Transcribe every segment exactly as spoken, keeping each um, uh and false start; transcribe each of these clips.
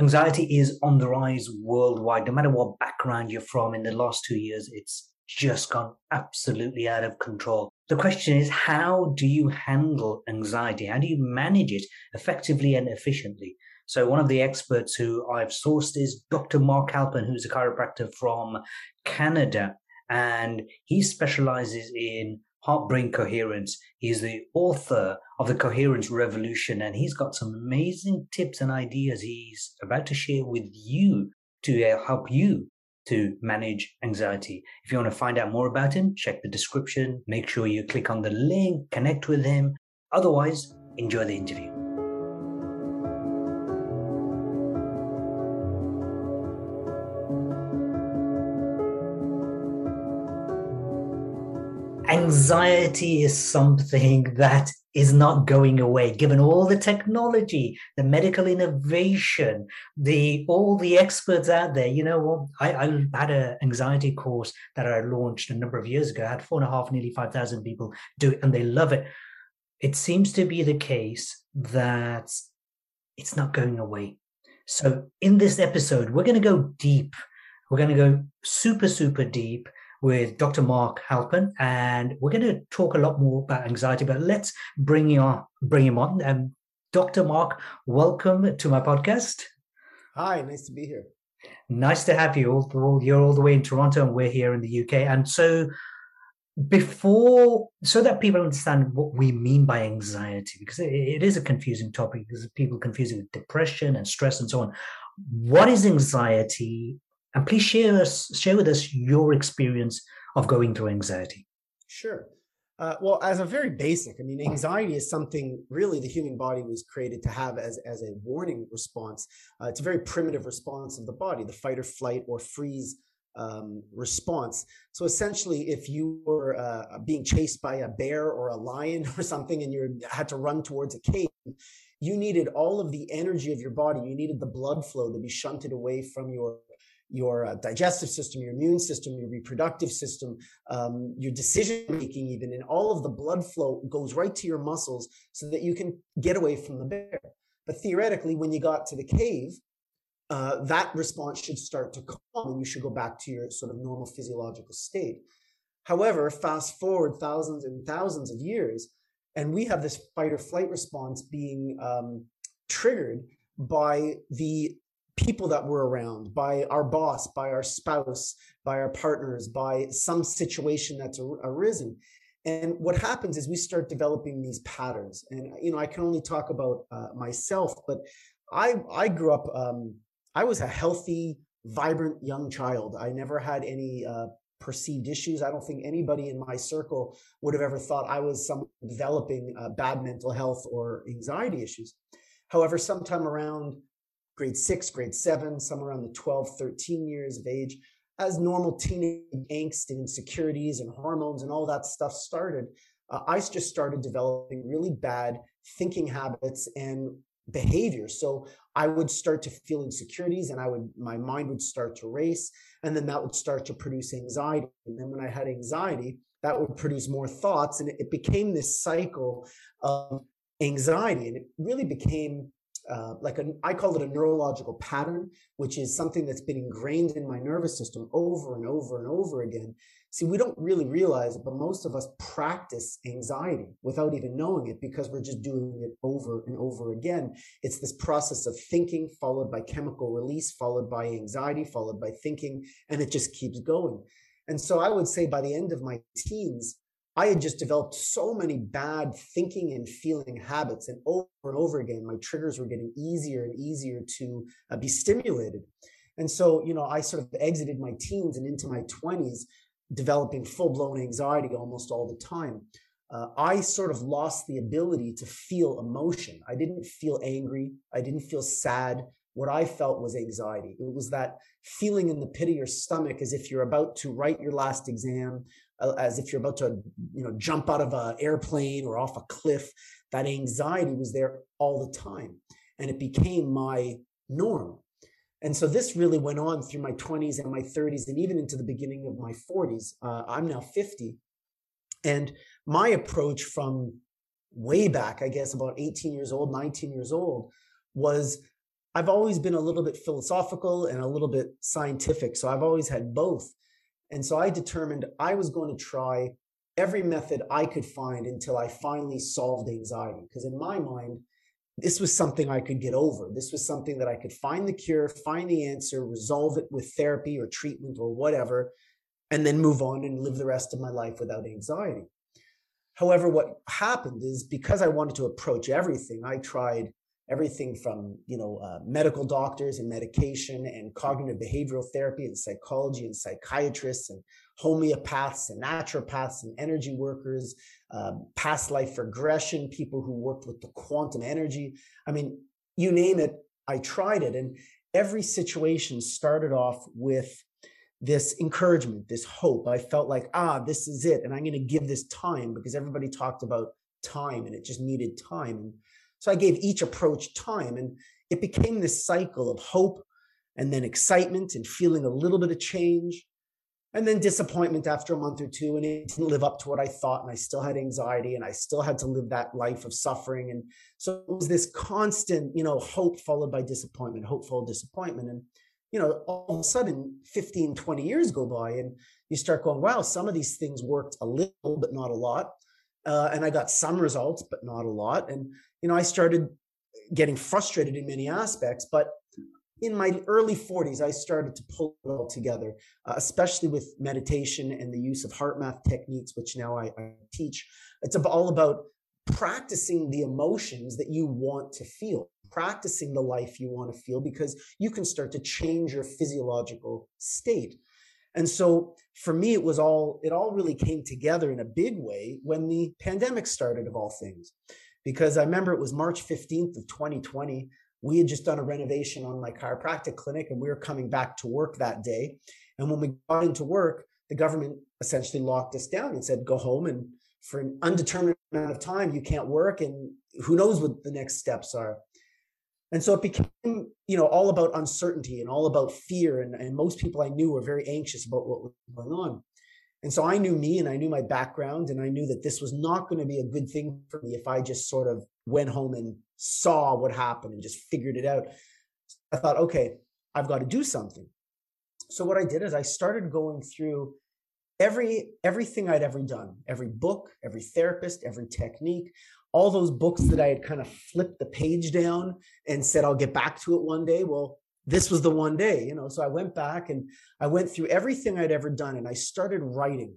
Anxiety is on the rise worldwide. No matter what background you're from, in the last two years, it's just gone absolutely out of control. The question is, how do you handle anxiety? How do you manage it effectively and efficiently? So one of the experts who I've sourced is Doctor Mark Halpin, who's a chiropractor from Canada, and he specializes in heart-brain coherence. He's the author of the Coherence Revolution, and he's got some amazing tips and ideas he's about to share with you to help you to manage anxiety. If you want to find out more about him, check the description, make sure you click on the link, connect with him. Otherwise, enjoy the interview. Anxiety is something that is not going away, given all the technology, the medical innovation, the all the experts out there. You know what? I, I had an anxiety course that I launched a number of years ago. I had four and a half, nearly five thousand people do it, and they love it. It seems to be the case that it's not going away. So in this episode, we're going to go deep. We're going to go super, super deep with Doctor Mark Halpin, and we're going to talk a lot more about anxiety, but let's bring him on. Bring him on. Um, Doctor Mark, welcome to my podcast. Hi, nice to be here. Nice to have you. You're all the way in Toronto, and we're here in the U K. And so before, so that people understand what we mean by anxiety, because it, it is a confusing topic, because people confuse it with depression and stress and so on. What is anxiety? And please share us, share with us your experience of going through anxiety. Sure. Uh, well, as a very basic, I mean, anxiety is something really the human body was created to have as, as a warning response. Uh, it's a very primitive response of the body, the fight or flight or freeze um, response. So essentially, if you were uh, being chased by a bear or a lion or something and you had to run towards a cave, you needed all of the energy of your body. You needed the blood flow to be shunted away from your your uh, digestive system, your immune system, your reproductive system, um, your decision-making even, and all of the blood flow goes right to your muscles so that you can get away from the bear. But theoretically, when you got to the cave, uh, that response should start to calm and you should go back to your sort of normal physiological state. However, fast forward thousands and thousands of years, and we have this fight or flight response being um, triggered by the people that we're around, by our boss, by our spouse, by our partners, by some situation that's arisen. And what happens is we start developing these patterns. And, you know, I can only talk about uh, myself, but I I grew up, um, I was a healthy, vibrant young child. I never had any uh, perceived issues. I don't think anybody in my circle would have ever thought I was someone developing uh, bad mental health or anxiety issues. However, sometime around grade six, grade seven, somewhere around the twelve, thirteen years of age, as normal teenage angst and insecurities and hormones and all that stuff started, uh, I just started developing really bad thinking habits and behavior. So I would start to feel insecurities and I would, my mind would start to race, and then that would start to produce anxiety. And then when I had anxiety, that would produce more thoughts, and it, it became this cycle of anxiety. And it really became Uh, like a, I call it a neurological pattern, which is something that's been ingrained in my nervous system over and over and over again. See, we don't really realize it, but most of us practice anxiety without even knowing it because we're just doing it over and over again. It's this process of thinking followed by chemical release, followed by anxiety, followed by thinking, and it just keeps going. And so I would say by the end of my teens, I had just developed so many bad thinking and feeling habits, and over and over again, my triggers were getting easier and easier to uh, be stimulated. And so, you know, I sort of exited my teens and into my twenties, developing full-blown anxiety almost all the time. Uh, I sort of lost the ability to feel emotion. I didn't feel angry. I didn't feel sad. What I felt was anxiety. It was that feeling in the pit of your stomach as if you're about to write your last exam, as if you're about to, you know, jump out of an airplane or off a cliff. That anxiety was there all the time, and it became my norm. And so this really went on through my twenties and my thirties, and even into the beginning of my forties. Uh, I'm now fifty, and my approach from way back, I guess, about eighteen years old, nineteen years old, was I've always been a little bit philosophical and a little bit scientific. So I've always had both. And so I determined I was going to try every method I could find until I finally solved anxiety. Because in my mind, this was something I could get over. This was something that I could find the cure, find the answer, resolve it with therapy or treatment or whatever, and then move on and live the rest of my life without anxiety. However, what happened is because I wanted to approach everything, I tried everything from, you know, uh, medical doctors and medication and cognitive behavioral therapy and psychology and psychiatrists and homeopaths and naturopaths and energy workers, uh, past life regression, people who worked with the quantum energy. I mean, you name it, I tried it. And every situation started off with this encouragement, this hope. I felt like, ah, this is it. And I'm going to give this time, because everybody talked about time and it just needed time. And so I gave each approach time, and it became this cycle of hope and then excitement and feeling a little bit of change and then disappointment after a month or two. And it didn't live up to what I thought. And I still had anxiety and I still had to live that life of suffering. And so it was this constant, you know, hope followed by disappointment, hope followed disappointment. And, you know, all of a sudden fifteen, twenty years go by and you start going, wow, some of these things worked a little, but not a lot. Uh, and I got some results, but not a lot. And, you know, I started getting frustrated in many aspects, but in my early forties, I started to pull it all together, uh, especially with meditation and the use of HeartMath techniques, which now I, I teach. It's all about practicing the emotions that you want to feel, practicing the life you want to feel, because you can start to change your physiological state. And so for me, it was all, it all really came together in a big way when the pandemic started, of all things, because I remember it was March fifteenth of twenty twenty. We had just done a renovation on my chiropractic clinic and we were coming back to work that day. And when we got into work, the government essentially locked us down and said, go home. And for an undetermined amount of time, you can't work. And who knows what the next steps are. And so it became, you know, all about uncertainty and all about fear. And, and most people I knew were very anxious about what was going on. And so I knew me and I knew my background, and I knew that this was not going to be a good thing for me if I just sort of went home and saw what happened and just figured it out. So I thought, okay, I've got to do something. So what I did is I started going through every everything I'd ever done, every book, every therapist, every technique. All those books that I had kind of flipped the page down and said, I'll get back to it one day. Well, this was the one day, you know, so I went back and I went through everything I'd ever done and I started writing.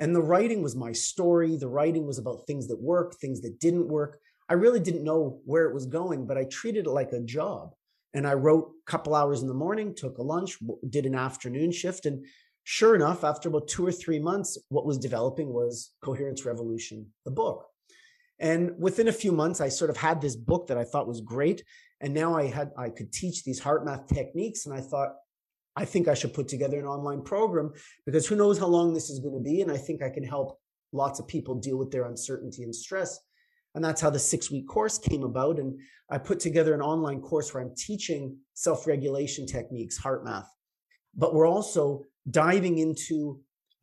And the writing was my story. The writing was about things that worked, things that didn't work. I really didn't know where it was going, but I treated it like a job. And I wrote a couple hours in the morning, took a lunch, did an afternoon shift. And sure enough, after about two or three months, what was developing was Coherence Revolution, the book. And within a few months, I sort of had this book that I thought was great. And now I had, I could teach these HeartMath techniques. And I thought, I think I should put together an online program, because who knows how long this is going to be. And I think I can help lots of people deal with their uncertainty and stress. And that's how the six week course came about. And I put together an online course where I'm teaching self-regulation techniques, HeartMath, but we're also diving into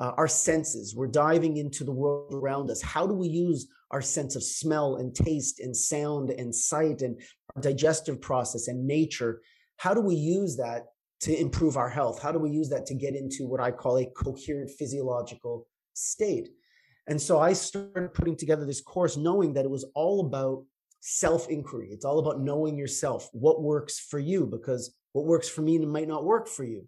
Uh, our senses. We're diving into the world around us. How do we use our sense of smell and taste and sound and sight and our digestive process and nature? How do we use that to improve our health? How do we use that to get into what I call a coherent physiological state? And so I started putting together this course knowing that it was all about self-inquiry. It's all about knowing yourself, what works for you, because what works for me might not work for you.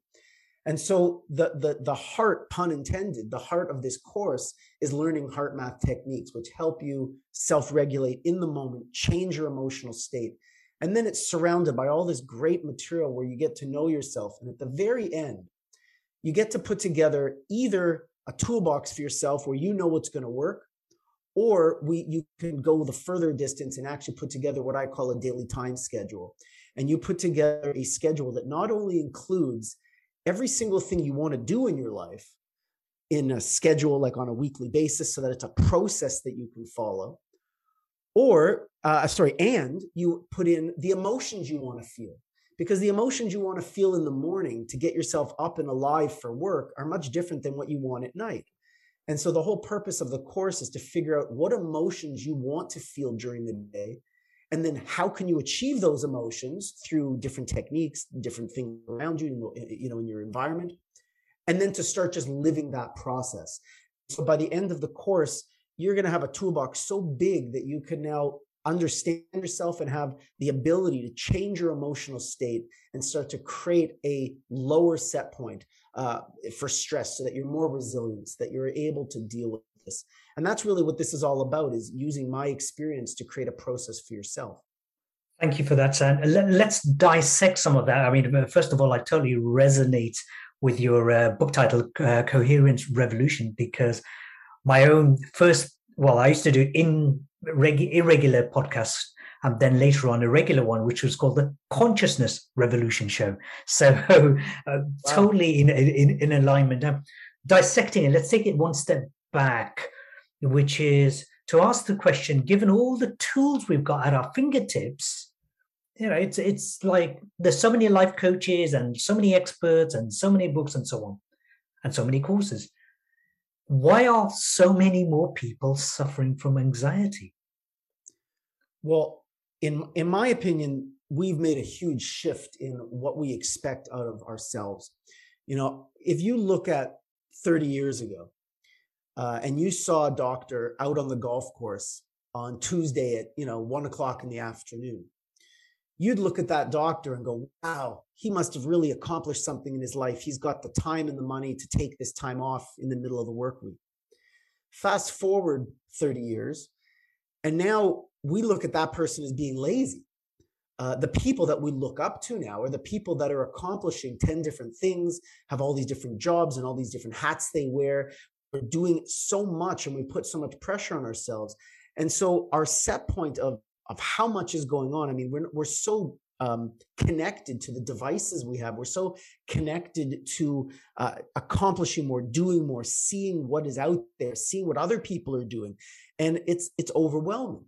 And so the, the, the heart, pun intended, the heart of this course is learning HeartMath techniques, which help you self-regulate in the moment, change your emotional state. And then it's surrounded by all this great material where you get to know yourself. And at the very end, you get to put together either a toolbox for yourself where you know what's going to work, or we, you can go the further distance and actually put together what I call a daily time schedule. And you put together a schedule that not only includes every single thing you want to do in your life in a schedule, like on a weekly basis, so that it's a process that you can follow, or, uh, sorry, and you put in the emotions you want to feel, because the emotions you want to feel in the morning to get yourself up and alive for work are much different than what you want at night. And so the whole purpose of the course is to figure out what emotions you want to feel during the day And then how can you achieve those emotions through different techniques, different things around you, you know, in your environment, and then to start just living that process. So by the end of the course, you're going to have a toolbox so big that you can now understand yourself and have the ability to change your emotional state and start to create a lower set point uh, for stress so that you're more resilient, that you're able to deal with this. And that's really what this is all about, is using my experience to create a process for yourself. Thank you for that, Sam. Let's dissect some of that. I mean, first of all, I totally resonate with your uh, book title, uh, Coherence Revolution, because my own first, well, I used to do in reg- irregular podcasts, and then later on a regular one, which was called the Consciousness Revolution Show. So uh, wow. totally in, in, in alignment. Now, dissecting it, let's take it one step back, which is to ask the question, given all the tools we've got at our fingertips, you know, it's it's like there's so many life coaches and so many experts and so many books and so on, and so many courses. Why are so many more people suffering from anxiety? Well, in in my opinion, we've made a huge shift in what we expect out of ourselves. You know, if you look at thirty years ago, uh, and you saw a doctor out on the golf course on Tuesday at, you know, one o'clock in the afternoon, you'd look at that doctor and go, wow, he must have really accomplished something in his life. He's got the time and the money to take this time off in the middle of the work week. Fast forward thirty years, and now we look at that person as being lazy. Uh, the people that we look up to now are the people that are accomplishing ten different things, have all these different jobs and all these different hats they wear. We're doing so much and we put so much pressure on ourselves. And so our set point of of how much is going on. I mean, we're, we're so um, connected to the devices we have. We're so connected to uh, accomplishing more, doing more, seeing what is out there, seeing what other people are doing. And it's it's overwhelming.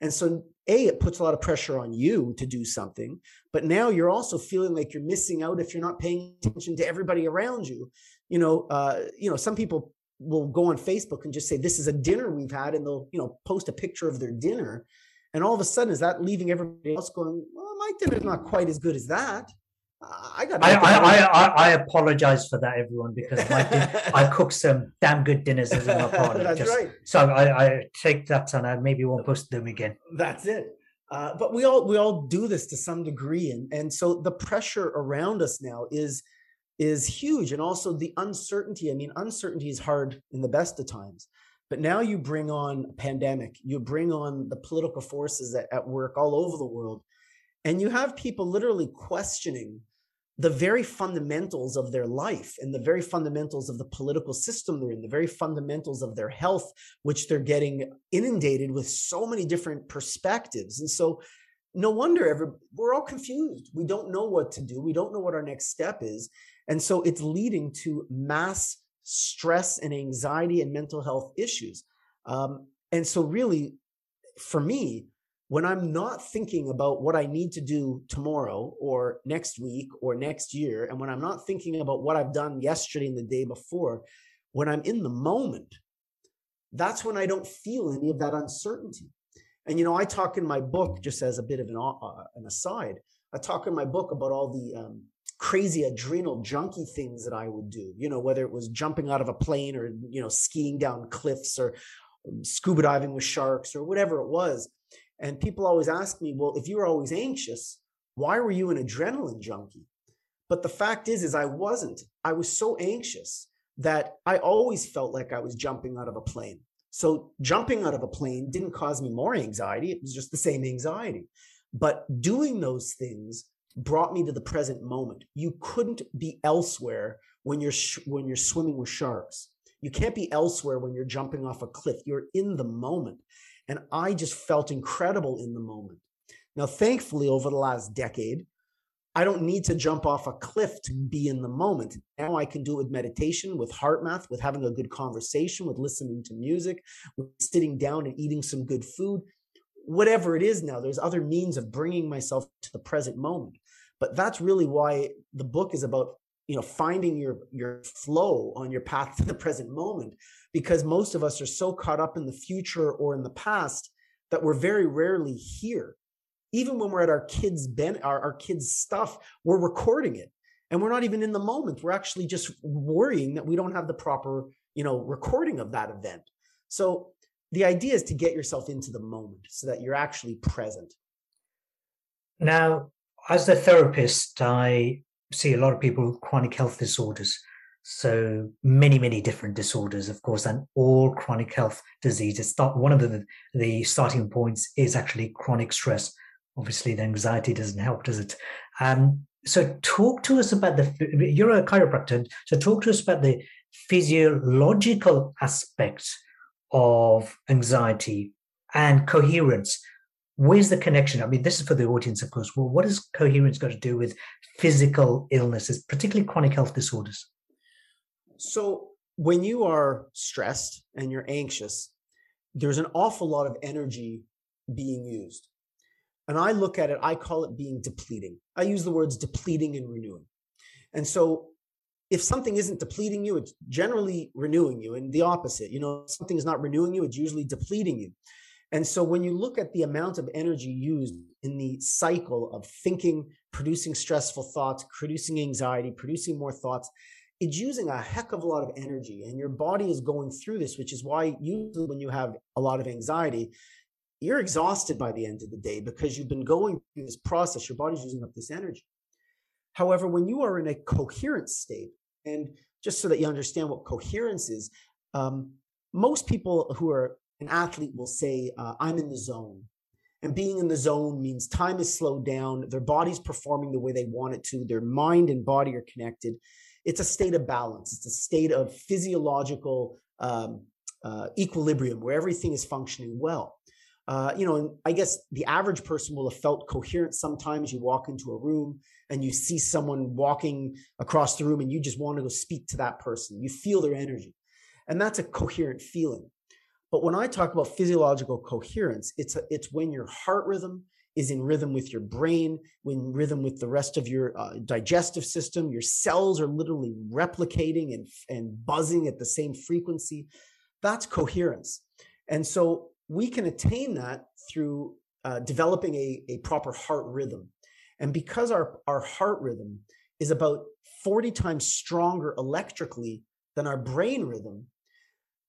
And so, A, it puts a lot of pressure on you to do something, but now you're also feeling like you're missing out if you're not paying attention to everybody around you. You know, uh, you know, some people will go on Facebook and just say, this is a dinner we've had, and they'll, you know, post a picture of their dinner. And all of a sudden, is that leaving everybody else going, well, my dinner's not quite as good as that? I got. I, I, I, I apologize for that, everyone, because my dinner, I cook some damn good dinners as an apartment. That's just, right. So I, I take that and I maybe won't post them again. That's it. Uh, but we all we all do this to some degree, and and so the pressure around us now is is huge, and also the uncertainty. I mean, uncertainty is hard in the best of times. But now you bring on a pandemic, you bring on the political forces at, at work all over the world, and you have people literally questioning the very fundamentals of their life and the very fundamentals of the political system they're in, the very fundamentals of their health, which they're getting inundated with so many different perspectives. And so no wonder every, we're all confused. We don't know what to do. We don't know what our next step is. And so it's leading to mass stress and anxiety and mental health issues. Um, and so really, for me, when I'm not thinking about what I need to do tomorrow or next week or next year, and when I'm not thinking about what I've done yesterday and the day before, when I'm in the moment, that's when I don't feel any of that uncertainty. And, you know, I talk in my book, just as a bit of an, uh, an aside, I talk in my book about all the um, crazy adrenal junkie things that I would do, you know, whether it was jumping out of a plane or, you know, skiing down cliffs or scuba diving with sharks or whatever it was. And people always ask me, well, if you were always anxious, why were you an adrenaline junkie? But the fact is, is I wasn't. I was so anxious that I always felt like I was jumping out of a plane. So jumping out of a plane didn't cause me more anxiety. It was just the same anxiety. But doing those things brought me to the present moment. You couldn't be elsewhere when you're sh- when you're swimming with sharks. You can't be elsewhere when you're jumping off a cliff. You're in the moment. And I just felt incredible in the moment. Now, thankfully, over the last decade, I don't need to jump off a cliff to be in the moment. Now I can do it with meditation, with HeartMath, with having a good conversation, with listening to music, with sitting down and eating some good food. Whatever it is now, there's other means of bringing myself to the present moment. But that's really why the book is about, you know, finding your, your flow on your path to the present moment, because most of us are so caught up in the future or in the past that we're very rarely here. Even when we're at our kids' ben- our, our kids' stuff, we're recording it. And we're not even in the moment. We're actually just worrying that we don't have the proper, you know, recording of that event. So the idea is to get yourself into the moment so that you're actually present. Now, as a therapist, I see a lot of people with chronic health disorders. So many, many different disorders, of course, and all chronic health diseases. One of the, the starting points is actually chronic stress. Obviously, the anxiety doesn't help, does it? Um, so talk to us about the, you're a chiropractor, so talk to us about the physiological aspects of anxiety and coherence. Where's the connection? I mean, this is for the audience, of course. Well, what has coherence got to do with physical illnesses, particularly chronic health disorders? So when you are stressed and you're anxious, there's an awful lot of energy being used. And I look at it, I call it being depleting. I use the words depleting and renewing. And so if something isn't depleting you, it's generally renewing you, and the opposite. You know, if something is not renewing you, it's usually depleting you. And so when you look at the amount of energy used in the cycle of thinking, producing stressful thoughts, producing anxiety, producing more thoughts, it's using a heck of a lot of energy, and your body is going through this, which is why usually when you have a lot of anxiety, you're exhausted by the end of the day because you've been going through this process. Your body's using up this energy. However, when you are in a coherent state, and just so that you understand what coherence is, um, most people who are an athlete will say, uh, I'm in the zone. And being in the zone means time is slowed down. Their body's performing the way they want it to. Their mind and body are connected. It's a state of balance. It's a state of physiological um, uh, equilibrium where everything is functioning well. Uh, you know, and I guess the average person will have felt coherent sometimes. You walk into a room and you see someone walking across the room and you just want to go speak to that person. You feel their energy. And that's a coherent feeling. But when I talk about physiological coherence, it's a, it's when your heart rhythm is in rhythm with your brain, in rhythm with the rest of your uh, digestive system. Your cells are literally replicating and, and buzzing at the same frequency. That's coherence. And so we can attain that through uh, developing a, a proper heart rhythm. And because our, our heart rhythm is about forty times stronger electrically than our brain rhythm,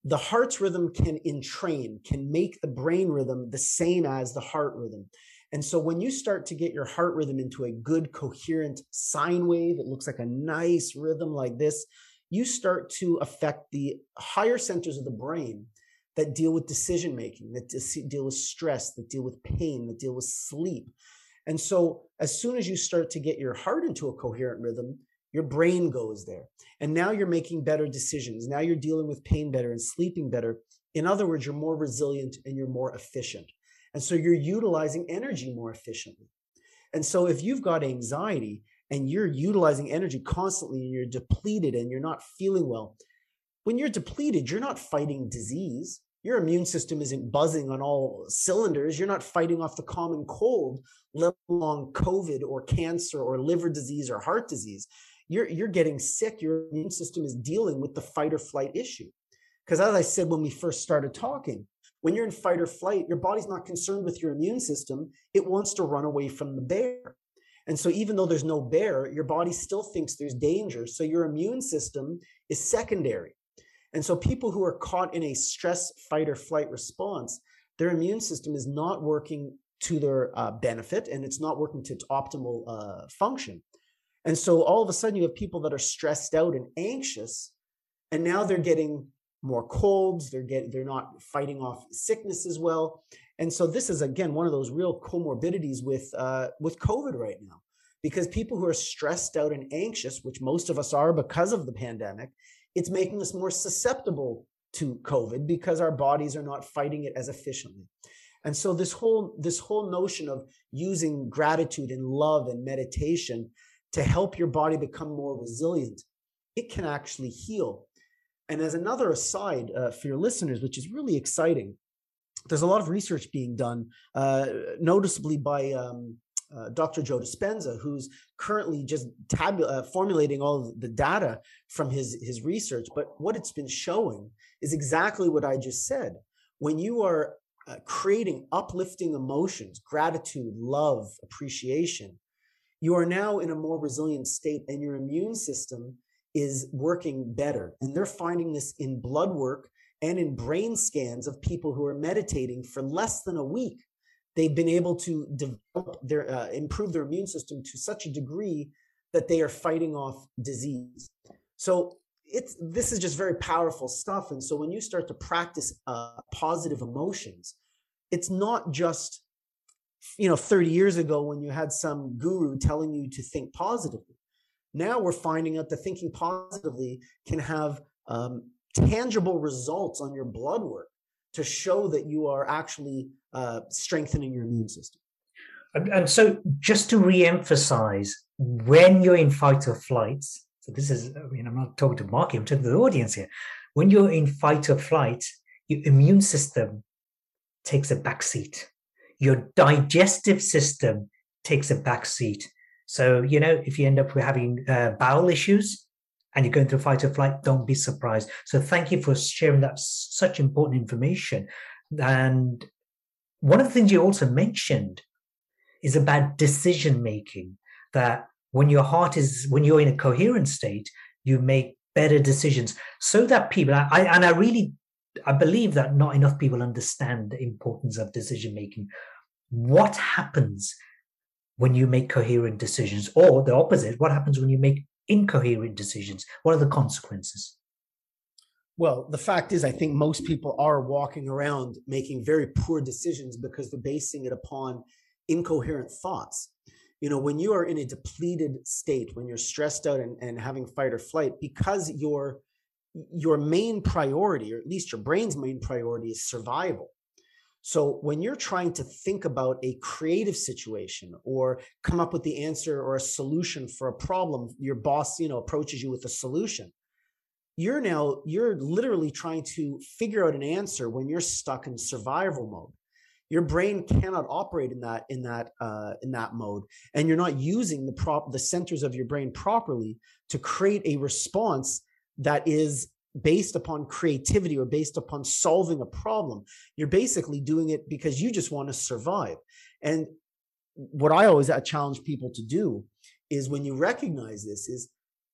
the heart's rhythm can entrain, can make the brain rhythm the same as the heart rhythm. And so when you start to get your heart rhythm into a good, coherent sine wave, it looks like a nice rhythm like this, you start to affect the higher centers of the brain that deal with decision-making, that deal with stress, that deal with pain, that deal with sleep. And so as soon as you start to get your heart into a coherent rhythm, your brain goes there. And now you're making better decisions. Now you're dealing with pain better and sleeping better. In other words, you're more resilient and you're more efficient. And so you're utilizing energy more efficiently. And so if you've got anxiety and you're utilizing energy constantly and you're depleted and you're not feeling well, when you're depleted, you're not fighting disease. Your immune system isn't buzzing on all cylinders. You're not fighting off the common cold, let alone COVID or cancer or liver disease or heart disease. You're, you're getting sick. Your immune system is dealing with the fight or flight issue. Because as I said when we first started talking, when you're in fight or flight, your body's not concerned with your immune system. It wants to run away from the bear. And so even though there's no bear, your body still thinks there's danger. So your immune system is secondary. And so people who are caught in a stress, fight or flight response, their immune system is not working to their uh, benefit, and it's not working to its optimal uh, function. And so all of a sudden you have people that are stressed out and anxious, and now they're getting more colds, they're getting, they're not fighting off sickness as well. And so this is, again, one of those real comorbidities with, uh, with COVID right now, because people who are stressed out and anxious, which most of us are because of the pandemic, it's making us more susceptible to COVID because our bodies are not fighting it as efficiently. And so this whole, this whole notion of using gratitude and love and meditation to help your body become more resilient, it can actually heal. And as another aside uh, for your listeners, which is really exciting, there's a lot of research being done, uh, noticeably by um, uh, Doctor Joe Dispenza, who's currently just tabu- uh, formulating all the data from his, his research. But what it's been showing is exactly what I just said. When you are uh, creating uplifting emotions, gratitude, love, appreciation, you are now in a more resilient state and your immune system is working better. And they're finding this in blood work and in brain scans of people who are meditating for less than a week. They've been able to develop their, uh, improve their immune system to such a degree that they are fighting off disease. So it's, this is just very powerful stuff. And so when you start to practice uh, positive emotions, it's not just, you know, thirty years ago when you had some guru telling you to think positively. Now we're finding out that thinking positively can have um, tangible results on your blood work to show that you are actually uh, strengthening your immune system. And so just to reemphasize, when you're in fight or flight, so this is, I mean, I'm not talking to Mark, I'm talking to the audience here. When you're in fight or flight, your immune system takes a backseat. Your digestive system takes a backseat. So, you know, if you end up having uh, bowel issues and you're going through fight or flight, don't be surprised. So thank you for sharing that such important information. And one of the things you also mentioned is about decision making, that when your heart is, when you're in a coherent state, you make better decisions so that people, I, and I really, I believe that not enough people understand the importance of decision making. What happens when you make coherent decisions, or the opposite? What happens when you make incoherent decisions? What are the consequences? Well, the fact is, I think most people are walking around making very poor decisions because they're basing it upon incoherent thoughts. You know, when you are in a depleted state, when you're stressed out and, and having fight or flight, because your your main priority, or at least your brain's main priority, is survival. So when you're trying to think about a creative situation or come up with the answer or a solution for a problem, your boss, you know, approaches you with a solution. You're now, you're literally trying to figure out an answer when you're stuck in survival mode. Your brain cannot operate in that in that uh, in that mode, and you're not using the prop the centers of your brain properly to create a response that is based upon creativity or based upon solving a problem. You're basically doing it because you just want to survive. And what I always challenge people to do is, when you recognize this, is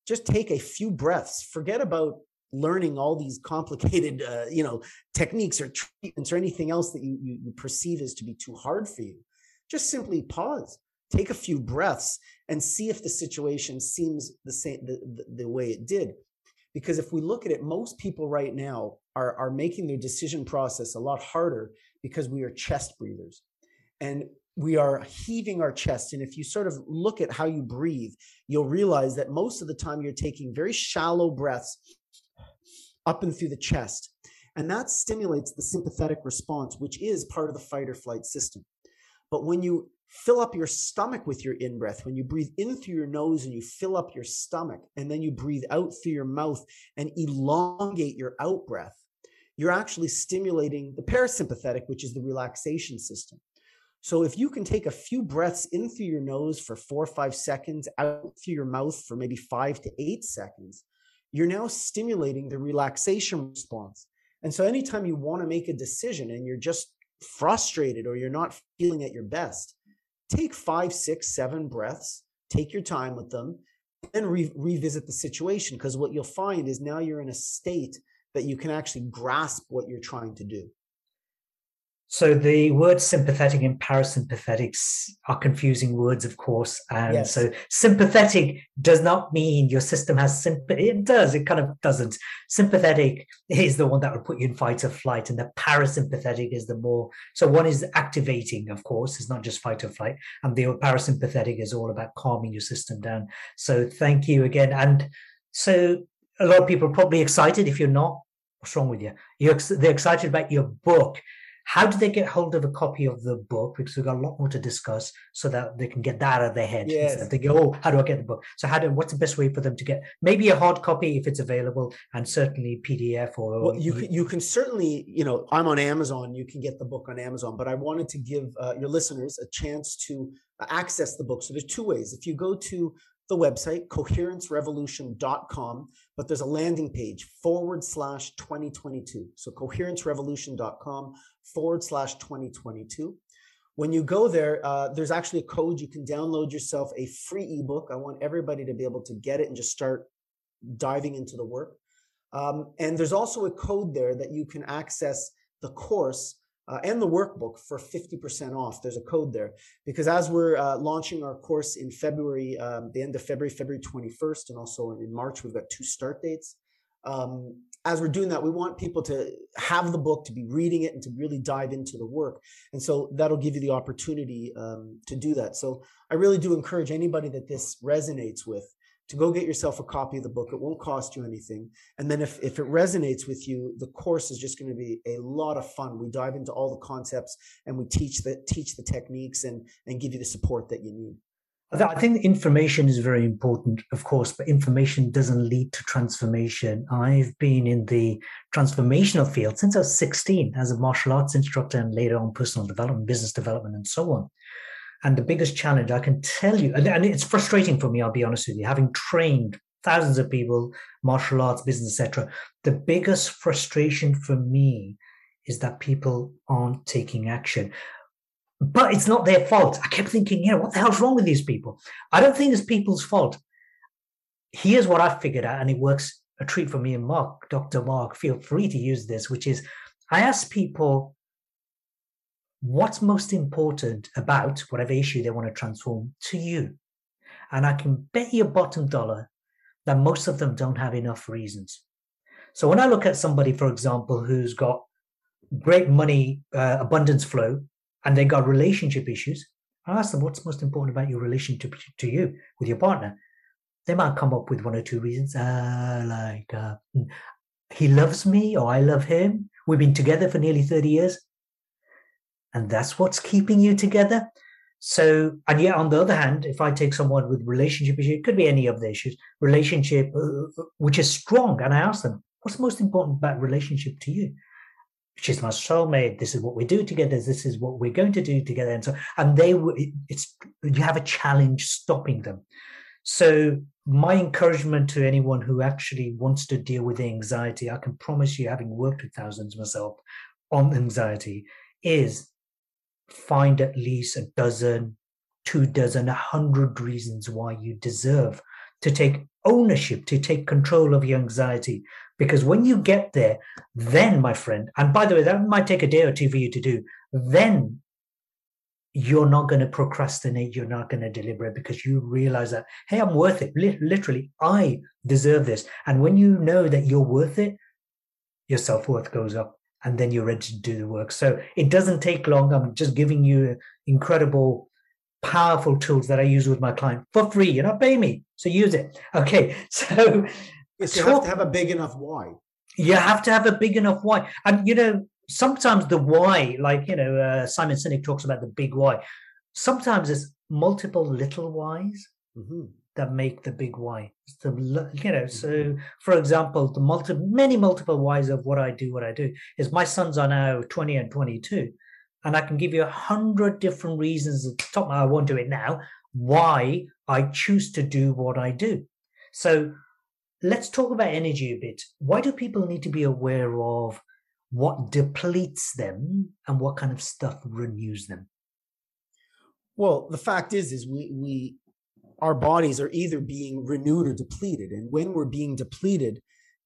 just take a few breaths. Forget about learning all these complicated, uh, you know, techniques or treatments or anything else that you, you, you perceive as to be too hard for you. Just simply pause, take a few breaths, and see if the situation seems the same, the, the, the way it did. Because if we look at it, most people right now are, are making their decision process a lot harder because we are chest breathers and we are heaving our chest. And if you sort of look at how you breathe, you'll realize that most of the time you're taking very shallow breaths up and through the chest. And that stimulates the sympathetic response, which is part of the fight or flight system. But when you fill up your stomach with your in-breath, when you breathe in through your nose and you fill up your stomach, and then you breathe out through your mouth and elongate your out-breath, you're actually stimulating the parasympathetic, which is the relaxation system. So if you can take a few breaths in through your nose for four or five seconds, out through your mouth for maybe five to eight seconds, you're now stimulating the relaxation response. And so anytime you want to make a decision and you're just frustrated or you're not feeling at your best, take five, six, seven breaths, take your time with them, and re- revisit the situation. Because what you'll find is now you're in a state that you can actually grasp what you're trying to do. So the words sympathetic and parasympathetics are confusing words, of course. And yes. So sympathetic does not mean your system has sympathy. It does. It kind of doesn't. Sympathetic is the one that will put you in fight or flight. And the parasympathetic is the more. So one is activating, of course. It's not just fight or flight. And the parasympathetic is all about calming your system down. So thank you again. And so a lot of people are probably excited. If you're not, what's wrong with you? You're, they're excited about your book. How do they get hold of a copy of the book? Because we've got a lot more to discuss, so that they can get that out of their head. Yes. Instead, they go, oh, how do I get the book? So how do? What's the best way for them to get maybe a hard copy if it's available, and certainly P D F or? Well, you can, you can certainly, you know, I'm on Amazon. You can get the book on Amazon, but I wanted to give uh, your listeners a chance to access the book. So there's two ways. If you go to the website, coherence revolution dot com, but there's a landing page, forward slash 2022. So coherence revolution dot com forward slash 2022. When you go there, uh, there's actually a code. You can download yourself a free ebook. I want everybody to be able to get it and just start diving into the work. Um, and there's also a code there that you can access the course uh, and the workbook for fifty percent off. There's a code there because as we're uh, launching our course in February, um, the end of February, February twenty-first, and also in March, we've got two start dates. Um, as we're doing that, we want people to have the book, to be reading it, and to really dive into the work. And so that'll give you the opportunity um, to do that. So I really do encourage anybody that this resonates with to go get yourself a copy of the book. It won't cost you anything. And then if, if it resonates with you, the course is just going to be a lot of fun. We dive into all the concepts and we teach the, teach the techniques and, and give you the support that you need. I think information is very important, of course, but information doesn't lead to transformation. I've been in the transformational field since I was sixteen as a martial arts instructor and later on personal development, business development, and so on. And the biggest challenge I can tell you, and it's frustrating for me, I'll be honest with you, having trained thousands of people, martial arts, business, et cetera, the biggest frustration for me is that people aren't taking action. But it's not their fault. I kept thinking, you know, what the hell's wrong with these people? I don't think it's people's fault. Here's what I figured out, and it works a treat for me and Mark, Doctor Mark, feel free to use this, which is I ask people what's most important about whatever issue they want to transform to you. And I can bet your bottom dollar that most of them don't have enough reasons. So when I look at somebody, for example, who's got great money, uh, abundance flow, and they got relationship issues, I ask them, what's most important about your relationship to you with your partner? They might come up with one or two reasons. Uh, like, uh, he loves me or I love him. We've been together for nearly thirty years. And that's what's keeping you together. So, and yet on the other hand, if I take someone with relationship issues, it could be any of the issues, relationship, uh, which is strong. And I ask them, what's most important about relationship to you? She's my soulmate. This is what we do together. This is what we're going to do together. And so, and they, it's, you have a challenge stopping them. So my encouragement to anyone who actually wants to deal with anxiety, I can promise you, having worked with thousands myself on anxiety, is find at least a dozen, two dozen, a hundred reasons why you deserve to take ownership, to take control of your anxiety. Because when you get there, then, my friend, and by the way, that might take a day or two for you to do, then you're not going to procrastinate, you're not going to deliberate, because you realize that, hey, I'm worth it. Literally, I deserve this. And when you know that you're worth it, your self-worth goes up, and then you're ready to do the work. So it doesn't take long. I'm just giving you incredible, powerful tools that I use with my client for free. You're not paying me, so use it. Okay, so... Yes, you have to have a big enough why. You have to have a big enough why. And, you know, sometimes the why, like, you know, uh, Simon Sinek talks about the big why. Sometimes it's multiple little whys mm-hmm. that make the big why. It's the, you know, mm-hmm. so, for example, the multi, many multiple whys of what I do, what I do, is my sons are now twenty and twenty-two. And I can give you a hundred different reasons at the top, I won't do it now, why I choose to do what I do. So, let's talk about energy a bit. Why do people need to be aware of what depletes them and what kind of stuff renews them? Well, the fact is, is we, we our bodies are either being renewed or depleted. And when we're being depleted,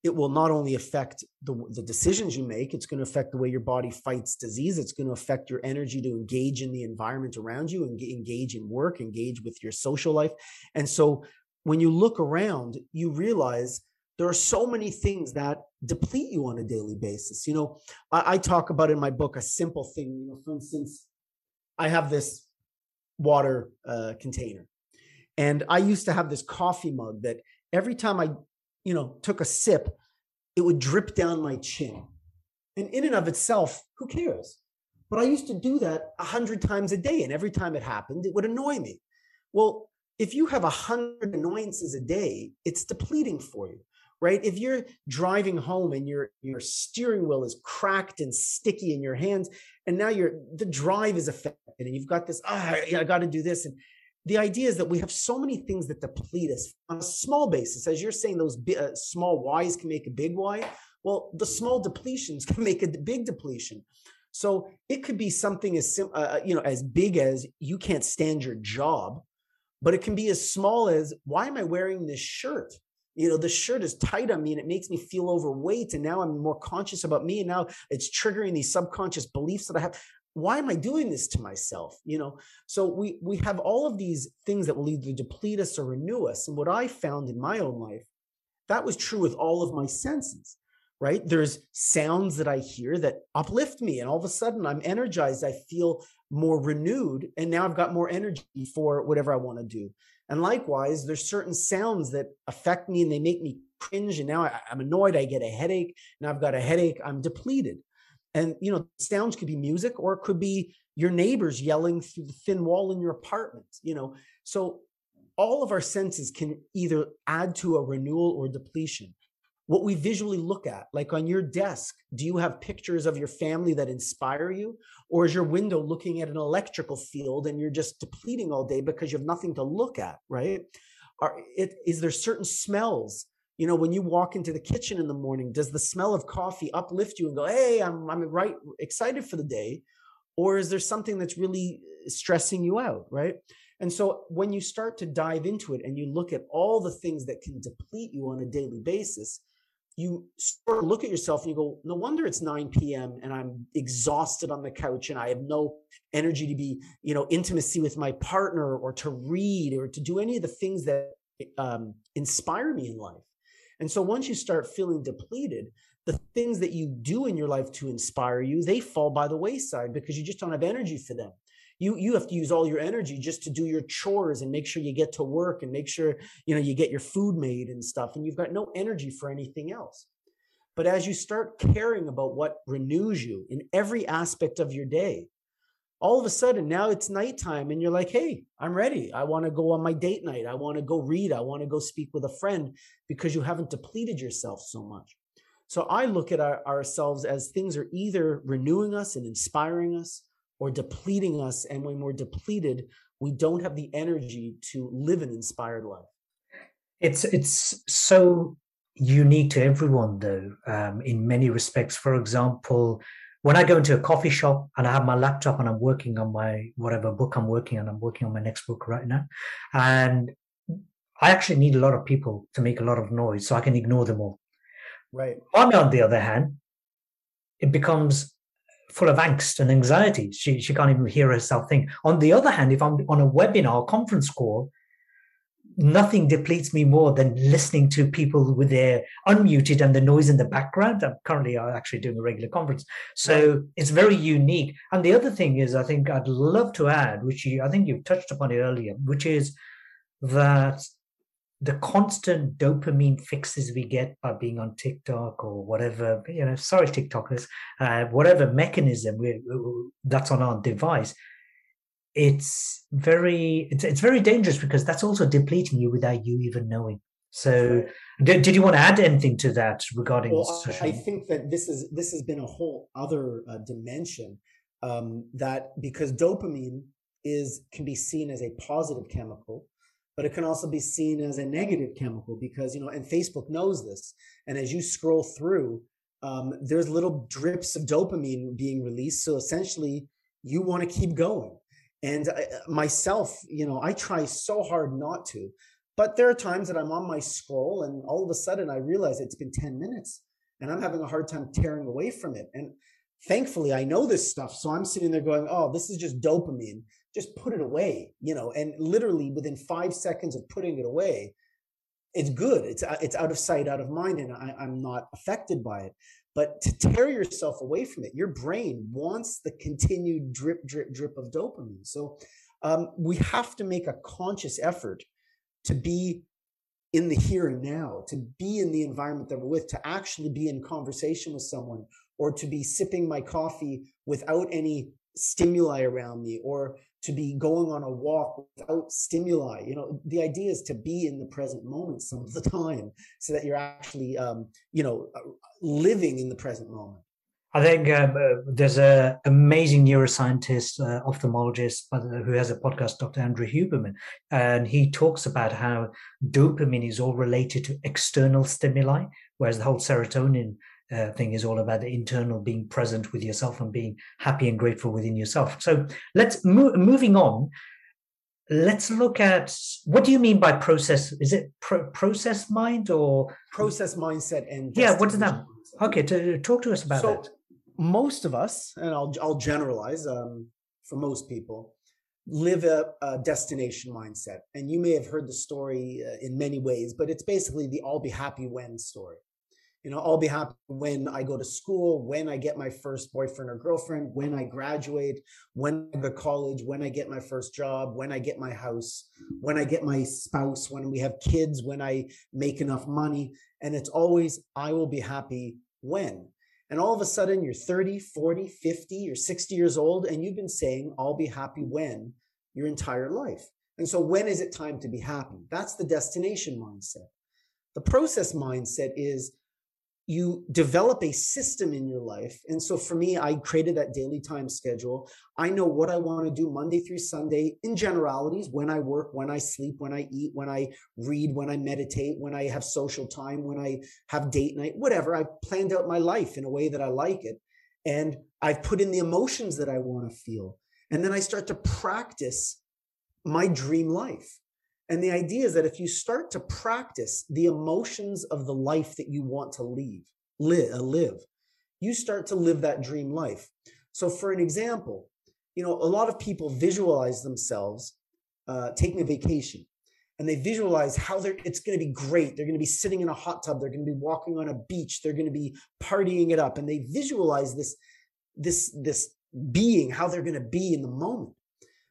it will not only affect the, the decisions you make, it's going to affect the way your body fights disease. It's going to affect your energy to engage in the environment around you, and engage in work, engage with your social life. And so when you look around, you realize there are so many things that deplete you on a daily basis. You know, I, I talk about in my book, a simple thing, you know, for instance, I have this water uh, container, and I used to have this coffee mug that every time I, you know, took a sip, it would drip down my chin. And in and of itself, who cares? But I used to do that a hundred times a day. And every time it happened, it would annoy me. Well, if you have a hundred annoyances a day, it's depleting for you, right? If you're driving home and your, your steering wheel is cracked and sticky in your hands, and now you're, the drive is affected, and you've got this, ah, I got to do this. And the idea is that we have so many things that deplete us on a small basis. As you're saying, those bi- uh, small Y's can make a big Y. Well, the small depletions can make a big depletion. So it could be something as sim- uh, you know, as big as you can't stand your job, but it can be as small as, why am I wearing this shirt? You know, the shirt is tight on me and it makes me feel overweight. And now I'm more conscious about me. And now it's triggering these subconscious beliefs that I have. Why am I doing this to myself? You know, so we, we have all of these things that will either deplete us or renew us. And what I found in my own life, that was true with all of my senses, right? There's sounds that I hear that uplift me. And all of a sudden I'm energized. I feel more renewed. And now I've got more energy for whatever I want to do. And likewise, there's certain sounds that affect me and they make me cringe. And now I, I'm annoyed. I get a headache. And I've got a headache. I'm depleted. And, you know, sounds could be music, or it could be your neighbors yelling through the thin wall in your apartment, you know. So all of our senses can either add to a renewal or depletion. What we visually look at, like on your desk, do you have pictures of your family that inspire you? Or is your window looking at an electrical field and you're just depleting all day because you have nothing to look at, right? Are, it, is there certain smells? You know, when you walk into the kitchen in the morning, does the smell of coffee uplift you and go, hey, I'm I'm right excited for the day? Or is there something that's really stressing you out, right? And so when you start to dive into it and you look at all the things that can deplete you on a daily basis, you start to look at yourself and you go, no wonder it's nine p.m. and I'm exhausted on the couch and I have no energy to be, you know, intimacy with my partner or to read or to do any of the things that um, inspire me in life. And so once you start feeling depleted, the things that you do in your life to inspire you, they fall by the wayside because you just don't have energy for them. You you have to use all your energy just to do your chores and make sure you get to work and make sure, you know, you get your food made and stuff. And you've got no energy for anything else. But as you start caring about what renews you in every aspect of your day, all of a sudden, now it's nighttime and you're like, hey, I'm ready. I want to go on my date night. I want to go read. I want to go speak with a friend, because you haven't depleted yourself so much. So I look at our, ourselves as things are either renewing us and inspiring us or depleting us. And when we're depleted, we don't have the energy to live an inspired life. It's, it's so unique to everyone, though, um, in many respects. For example, when I go into a coffee shop and I have my laptop and I'm working on my whatever book I'm working on, I'm working on my next book right now. And I actually need a lot of people to make a lot of noise so I can ignore them all. Right. Mommy, on the other hand, it becomes full of angst and anxiety. She she can't even hear herself think. On the other hand, if I'm on a webinar, conference call, nothing depletes me more than listening to people with their unmuted and the noise in the background. I'm currently actually doing a regular conference. So it's very unique. And the other thing is, I think I'd love to add, which you, I think you've touched upon it earlier, which is that the constant dopamine fixes we get by being on TikTok or whatever, you know, sorry, TikTokers, uh, whatever mechanism we, that's on our device, it's very, it's, it's very dangerous, because that's also depleting you without you even knowing. So did, did you want to add anything to that regarding? Well, social? I think that this is, this has been a whole other uh, dimension um, that, because dopamine is, can be seen as a positive chemical, but it can also be seen as a negative chemical, because, you know, and Facebook knows this. And as you scroll through, um, there's little drips of dopamine being released. So essentially you want to keep going. And I, myself, you know, I try so hard not to, but there are times that I'm on my scroll and all of a sudden I realize it's been ten minutes and I'm having a hard time tearing away from it. And thankfully I know this stuff. So I'm sitting there going, oh, this is just dopamine. Just put it away, you know, and literally within five seconds of putting it away, it's good. It's it's out of sight, out of mind, and I, I'm not affected by it. But to tear yourself away from it, your brain wants the continued drip, drip, drip of dopamine. So um, we have to make a conscious effort to be in the here and now, to be in the environment that we're with, to actually be in conversation with someone, or to be sipping my coffee without any stimuli around me, or to be going on a walk without stimuli. You know, the idea is to be in the present moment some of the time so that you're actually, um, you know, living in the present moment. I think uh, there's an amazing neuroscientist, uh, ophthalmologist, uh, who has a podcast, Doctor Andrew Huberman, and he talks about how dopamine is all related to external stimuli, whereas the whole serotonin uh, thing is all about the internal, being present with yourself and being happy and grateful within yourself. So let's mo- moving on. Let's look at, what do you mean by process? Is it pro- process mind or process mindset? And yeah, what does that? Okay, to, talk to us about so, that. Most of us, and I'll I'll generalize, um, for most people, live a, a destination mindset. And you may have heard the story uh, in many ways, but it's basically the I'll be happy when story. You know, I'll be happy when I go to school, when I get my first boyfriend or girlfriend, when I graduate, when I go to college, when I get my first job, when I get my house, when I get my spouse, when we have kids, when I make enough money. And it's always, I will be happy when. And all of a sudden you're thirty, forty, fifty, or sixty years old, and you've been saying, I'll be happy when, your entire life. And so when is it time to be happy? That's the destination mindset. The process mindset is you develop a system in your life. And so for me, I created that daily time schedule. I know what I want to do Monday through Sunday in generalities, when I work, when I sleep, when I eat, when I read, when I meditate, when I have social time, when I have date night, whatever. I planned out my life in a way that I like it. And I've put in the emotions that I want to feel. And then I start to practice my dream life. And the idea is that if you start to practice the emotions of the life that you want to leave, live, live, you start to live that dream life. So for an example, you know, a lot of people visualize themselves uh, taking a vacation, and they visualize how they're, it's going to be great. They're going to be sitting in a hot tub. They're going to be walking on a beach. They're going to be partying it up. And they visualize this, this, this being, how they're going to be in the moment.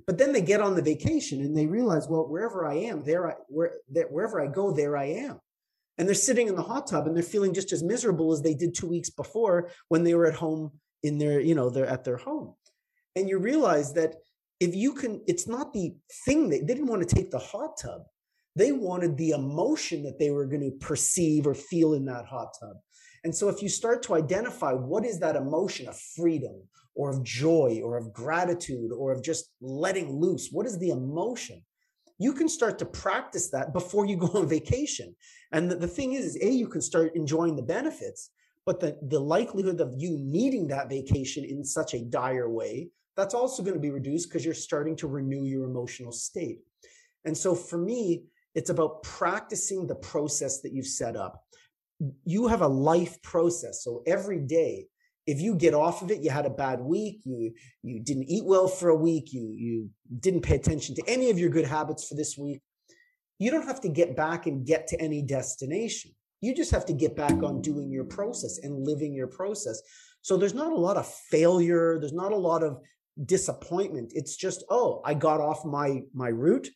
But then they get on the vacation and they realize, well, wherever I am, there, I, where, there, wherever I go, there I am. And they're sitting in the hot tub and they're feeling just as miserable as they did two weeks before when they were at home in their, you know, they're at their home. And you realize that if you can, it's not the thing that they didn't want to take the hot tub. They wanted the emotion that they were going to perceive or feel in that hot tub. And so if you start to identify what is that emotion of freedom or of joy or of gratitude or of just letting loose, what is the emotion? You can start to practice that before you go on vacation. And the, the thing is, is, A, you can start enjoying the benefits, but the, the likelihood of you needing that vacation in such a dire way, that's also going to be reduced because you're starting to renew your emotional state. And so for me, it's about practicing the process that you've set up. You have a life process. So every day, if you get off of it, you had a bad week, you you didn't eat well for a week, you you didn't pay attention to any of your good habits for this week, you don't have to get back and get to any destination. You just have to get back on doing your process and living your process. So there's not a lot of failure. There's not a lot of disappointment. It's just, oh, I got off my, my route.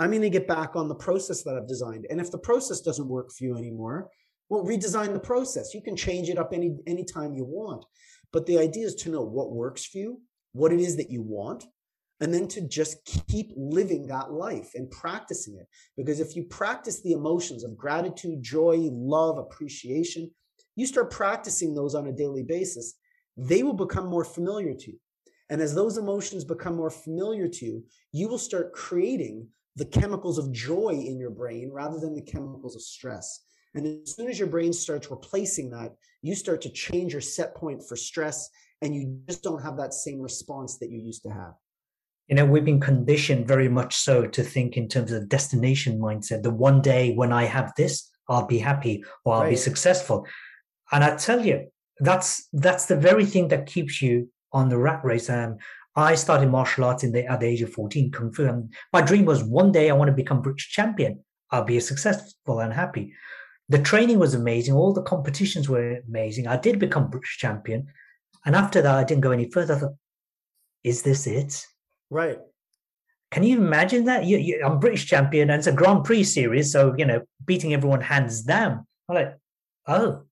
I'm going to get back on the process that I've designed. And if the process doesn't work for you anymore, well, redesign the process. You can change it up any any time you want. But the idea is to know what works for you, what it is that you want, and then to just keep living that life and practicing it. Because if you practice the emotions of gratitude, joy, love, appreciation, you start practicing those on a daily basis, they will become more familiar to you. And as those emotions become more familiar to you, you will start creating the chemicals of joy in your brain rather than the chemicals of stress. And as soon as your brain starts replacing that, you start to change your set point for stress, and you just don't have that same response that you used to have. You know, we've been conditioned very much so to think in terms of destination mindset, the one day when I have this, I'll be happy or I'll right. be successful. And I tell you, that's that's the very thing that keeps you on the rat race. Um, I started martial arts in the, at the age of fourteen, Kung Fu. And my dream was one day I want to become British champion. I'll be successful and happy. The training was amazing. All the competitions were amazing. I did become British champion. And after that, I didn't go any further. I thought, is this it? Right. Can you imagine that? You, you, I'm British champion and it's a Grand Prix series. So, you know, beating everyone hands down. I'm like, oh.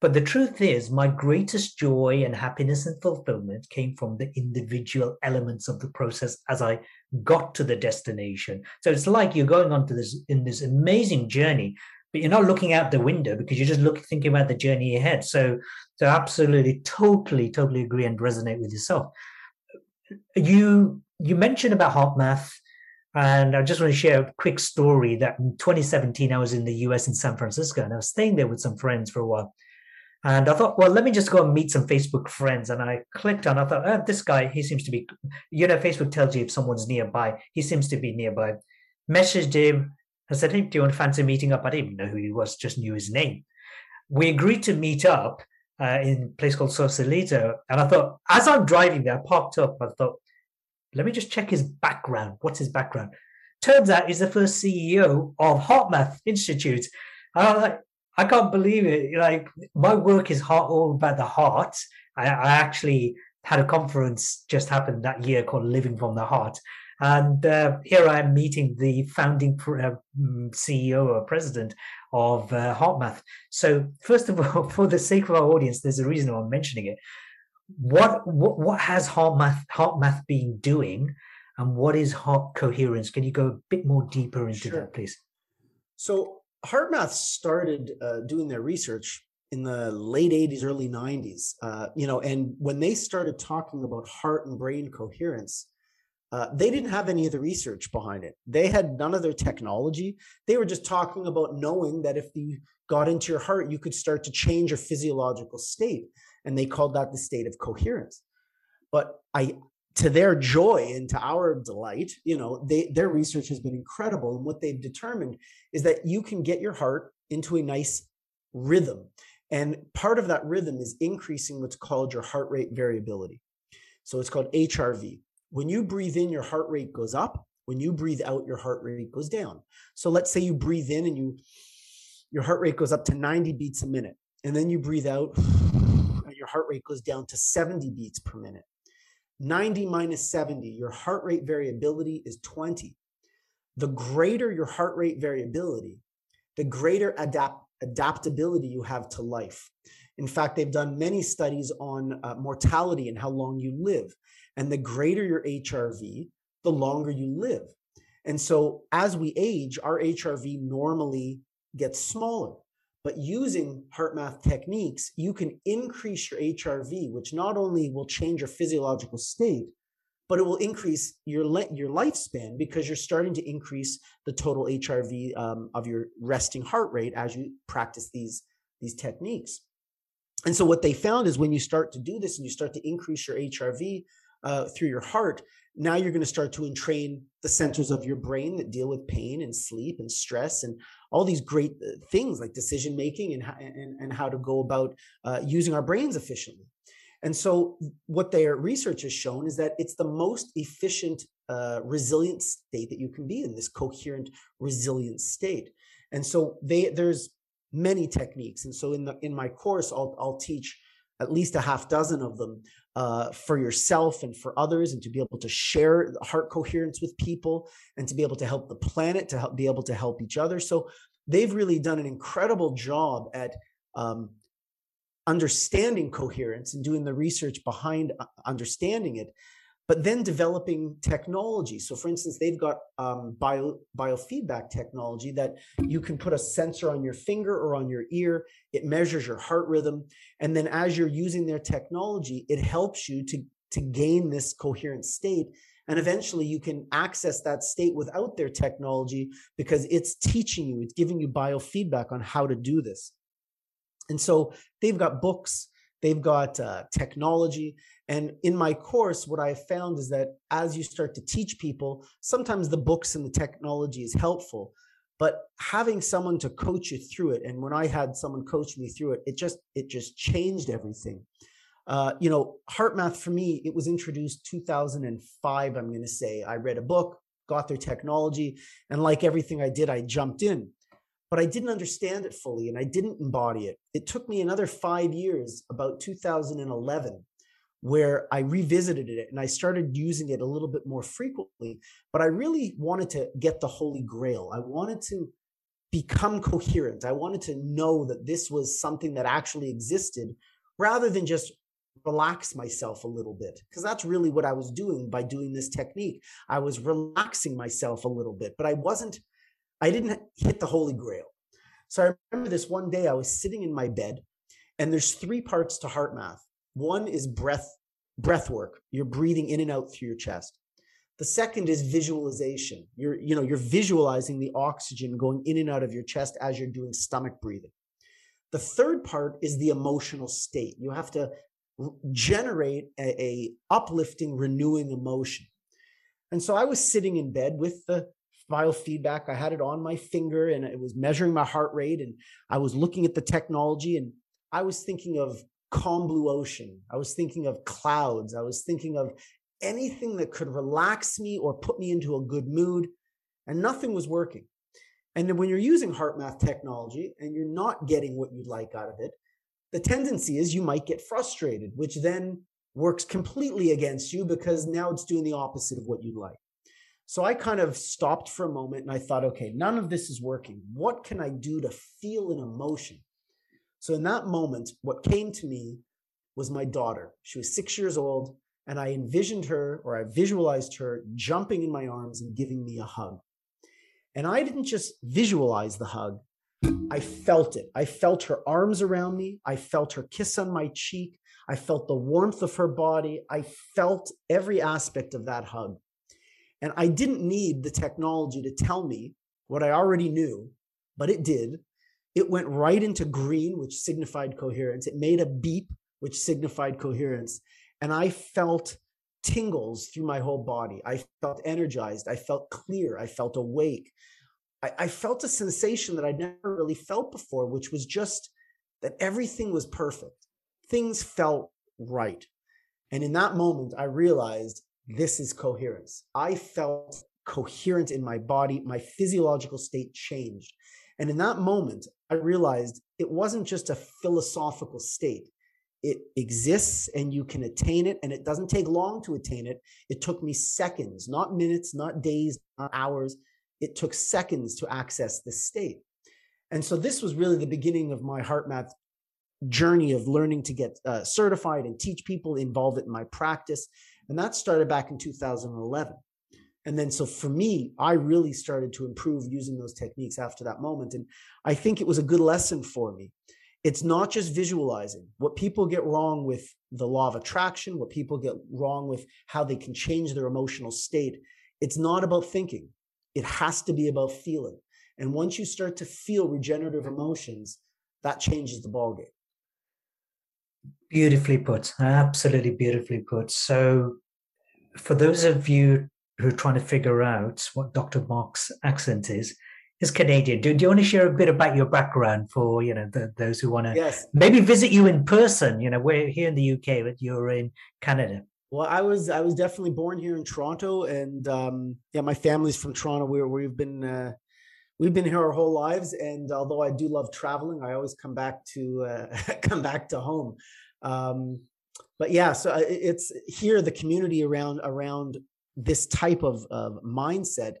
But the truth is, my greatest joy and happiness and fulfillment came from the individual elements of the process as I got to the destination. So it's like you're going on to this in this amazing journey. but you're not looking out the window because you're just looking, thinking about the journey ahead. So, so absolutely, totally, totally agree and resonate with yourself. You you mentioned about HeartMath, and I just want to share a quick story that in twenty seventeen, I was in the U S in San Francisco, and I was staying there with some friends for a while. And I thought, well, let me just go and meet some Facebook friends. And I clicked on, I thought, oh, this guy, he seems to be, you know, Facebook tells you if someone's nearby. He seems to be nearby. Messaged him. I said, hey, do you want to fancy meeting up? I didn't even know who he was, just knew his name. We agreed to meet up uh, in a place called Sausalito. And I thought, as I'm driving there, I parked up. I thought, let me just check his background. What's his background? Turns out he's the first C E O of HeartMath Institute. And I was like, I can't believe it. Like, my work is heart, all about the heart. I, I actually had a conference just happened that year called Living from the Heart. And uh, here I am meeting the founding uh, C E O or president of uh, HeartMath. So first of all, for the sake of our audience, there's a reason why I'm mentioning it. What what, what has HeartMath, HeartMath been doing, and what is heart coherence? Can you go a bit more deeper into sure. that, please? So HeartMath started uh, doing their research in the late eighties, early nineties, uh, you know, and when they started talking about heart and brain coherence, uh, they didn't have any of the research behind it. They had none of their technology. They were just talking about knowing that if you got into your heart, you could start to change your physiological state. And they called that the state of coherence. But I, to their joy and to our delight, you know, they, their research has been incredible. And what they've determined is that you can get your heart into a nice rhythm. And part of that rhythm is increasing what's called your heart rate variability. So it's called H R V. When you breathe in, your heart rate goes up. When you breathe out, your heart rate goes down. So let's say you breathe in and you, your heart rate goes up to ninety beats a minute. And then you breathe out and your heart rate goes down to seventy beats per minute. ninety minus seventy, your heart rate variability is twenty. The greater your heart rate variability, the greater adapt adaptability you have to life. In fact, they've done many studies on uh, mortality and how long you live. And the greater your H R V, the longer you live. And so as we age, our H R V normally gets smaller. But using HeartMath techniques, you can increase your H R V, which not only will change your physiological state, but it will increase your, your lifespan because you're starting to increase the total H R V um, of your resting heart rate as you practice these, these techniques. And so what they found is when you start to do this and you start to increase your H R V uh, through your heart, now you're going to start to entrain the centers of your brain that deal with pain and sleep and stress and all these great things like decision making and, and, and how to go about uh, using our brains efficiently. And so what their research has shown is that it's the most efficient, uh, resilient state that you can be in, this coherent, resilient state. And so they, there's many techniques. And so in, the, in my course, I'll, I'll teach at least a half dozen of them uh, for yourself and for others, and to be able to share heart coherence with people and to be able to help the planet, to help be able to help each other. So they've really done an incredible job at um, understanding coherence and doing the research behind understanding it, but then developing technology. So for instance, they've got um, bio, biofeedback technology that you can put a sensor on your finger or on your ear. It measures your heart rhythm. And then as you're using their technology, it helps you to, to gain this coherent state. And eventually you can access that state without their technology because it's teaching you, it's giving you biofeedback on how to do this. And so they've got books, they've got uh, technology. And in my course, what I found is that as you start to teach people, sometimes the books and the technology is helpful, but having someone to coach you through it. And when I had someone coach me through it, it just, it just changed everything. Uh, you know, HeartMath for me, it was introduced two thousand five, I'm going to say. I read a book, got their technology, and like everything I did, I jumped in. But I didn't understand it fully and I didn't embody it. It took me another five years, about two thousand eleven, where I revisited it and I started using it a little bit more frequently. But I really wanted to get the Holy Grail. I wanted to become coherent. I wanted to know that this was something that actually existed rather than just relax myself a little bit, because that's really what I was doing by doing this technique. I was relaxing myself a little bit, but I wasn't I didn't hit the Holy Grail. So I remember this one day I was sitting in my bed, and there's three parts to HeartMath. One is breath, breath work. You're breathing in and out through your chest. The second is visualization. You're, you know, you're visualizing the oxygen going in and out of your chest as you're doing stomach breathing. The third part is the emotional state. You have to generate a, a uplifting, renewing emotion. And so I was sitting in bed with the biofeedback. I had it on my finger and it was measuring my heart rate. And I was looking at the technology, and I was thinking of calm blue ocean. I was thinking of clouds. I was thinking of anything that could relax me or put me into a good mood, and nothing was working. And then when you're using HeartMath technology and you're not getting what you'd like out of it, the tendency is you might get frustrated, which then works completely against you because now it's doing the opposite of what you'd like. So I kind of stopped for a moment and I thought, okay, none of this is working. What can I do to feel an emotion? So in that moment, what came to me was my daughter. She was six years old, and I envisioned her, or I visualized her jumping in my arms and giving me a hug. And I didn't just visualize the hug. I felt it. I felt her arms around me. I felt her kiss on my cheek. I felt the warmth of her body. I felt every aspect of that hug. And I didn't need the technology to tell me what I already knew, but it did. It went right into green, which signified coherence. It made a beep, which signified coherence. And I felt tingles through my whole body. I felt energized. I felt clear. I felt awake. I, I felt a sensation that I'd never really felt before, which was just that everything was perfect. Things felt right. And in that moment, I realized, this is coherence. I felt coherent in my body. My physiological state changed. And in that moment, I realized it wasn't just a philosophical state. It exists and you can attain it, and it doesn't take long to attain it. It took me seconds, not minutes, not days, not hours. It took seconds to access this state. And so this was really the beginning of my HeartMath journey of learning to get uh, certified and teach people, involve it in my practice. And that started back in two thousand eleven. And then, so for me, I really started to improve using those techniques after that moment. And I think it was a good lesson for me. It's not just visualizing. What people get wrong with the law of attraction, what people get wrong with how they can change their emotional state, it's not about thinking. It has to be about feeling. And once you start to feel regenerative emotions, that changes the ballgame. Beautifully put. Absolutely beautifully put. So for those of you who are trying to figure out what Doctor Mark's accent is, is Canadian. Do, do you want to share a bit about your background for, you know, the, those who want to yes. maybe visit you in person? You know, we're here in the U K, but you're in Canada. Well, I was I was definitely born here in Toronto, and um, yeah, my family's from Toronto. We're, we've been uh, we've been here our whole lives, and although I do love traveling, I always come back to uh, come back to home. Um, but yeah, so it's here, the community around, around this type of, of mindset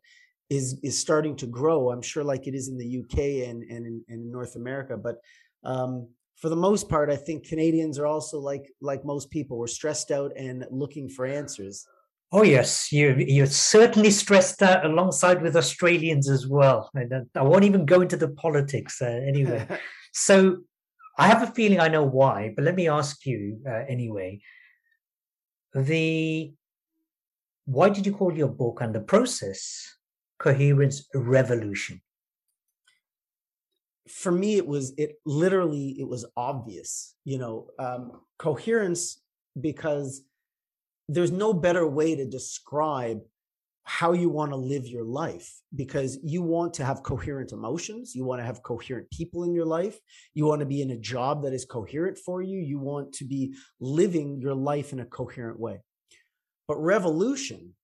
is, is starting to grow. I'm sure like it is in the U K and, and, in, and in North America, but, um, for the most part, I think Canadians are also like, like most people, we're stressed out and looking for answers. Oh yes, you, you're certainly stressed out alongside with Australians as well. And I won't even go into the politics uh, anyway. So I have a feeling I know why, but let me ask you uh, anyway. The why did you call your book and the process Coherence Revolution? For me, it was it literally it was obvious, you know, um, coherence, because there's no better way to describe how you want to live your life, because you want to have coherent emotions. You want to have coherent people in your life. You want to be in a job that is coherent for you. You want to be living your life in a coherent way. But revolution,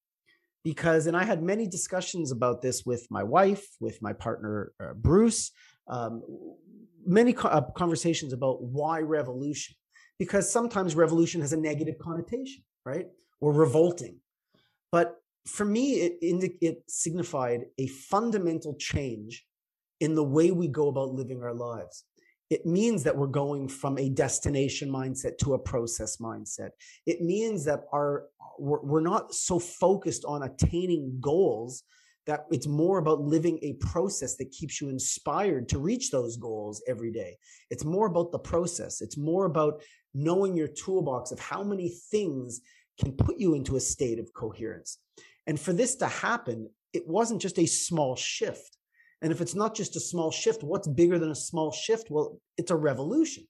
because, and I had many discussions about this with my wife, with my partner, uh, Bruce, um, many co- uh, conversations about why revolution, because sometimes revolution has a negative connotation, right? Or revolting. But for me, it, it, it signified a fundamental change in the way we go about living our lives. It means that we're going from a destination mindset to a process mindset. It means that our we're, we're not so focused on attaining goals that it's more about living a process that keeps you inspired to reach those goals every day. It's more about the process. It's more about knowing your toolbox of how many things can put you into a state of coherence. And for this to happen, it wasn't just a small shift. And if it's not just a small shift, what's bigger than a small shift? Well, it's a revolution.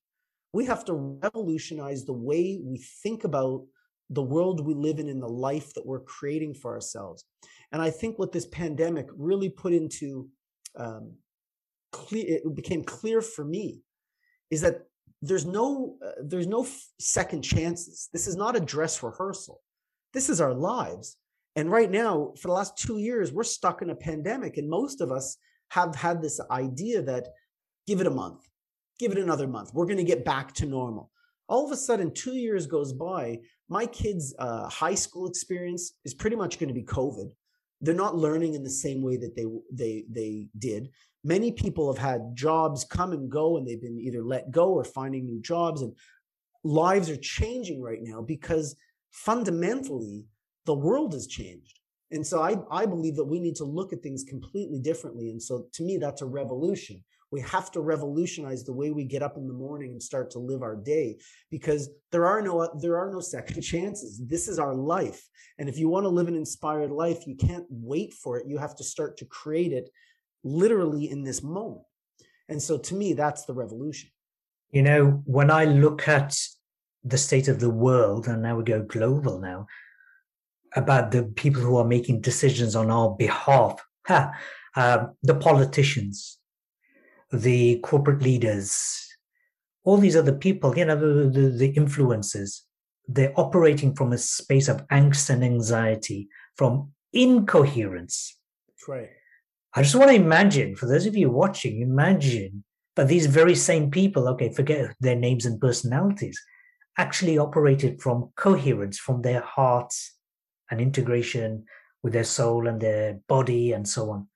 We have to revolutionize the way we think about the world we live in and the life that we're creating for ourselves. And I think what this pandemic really put into, um, clear, it became clear for me, is that there's no, uh, there's no second chances. This is not a dress rehearsal. This is our lives. And right now, for the last two years, we're stuck in a pandemic. And most of us have had this idea that give it a month, give it another month, we're going to get back to normal. All of a sudden, two years goes by. My kids' uh, high school experience is pretty much going to be COVID. They're not learning in the same way that they they they did. Many people have had jobs come and go, and they've been either let go or finding new jobs. And lives are changing right now because fundamentally, the world has changed. And so I, I believe that we need to look at things completely differently. And so to me, that's a revolution. We have to revolutionize the way we get up in the morning and start to live our day, because there are no there are no second chances. This is our life. And if you want to live an inspired life, you can't wait for it. You have to start to create it literally in this moment. And so to me, that's the revolution. You know, when I look at the state of the world, and now we go global now, about the people who are making decisions on our behalf, ha, uh, the politicians, the corporate leaders, all these other people, you know, the, the, the influencers, they're operating from a space of angst and anxiety, from incoherence. That's right. I just want to imagine, for those of you watching, imagine that these very same people, okay, forget their names and personalities, actually operated from coherence, from their hearts and integration with their soul and their body and so on.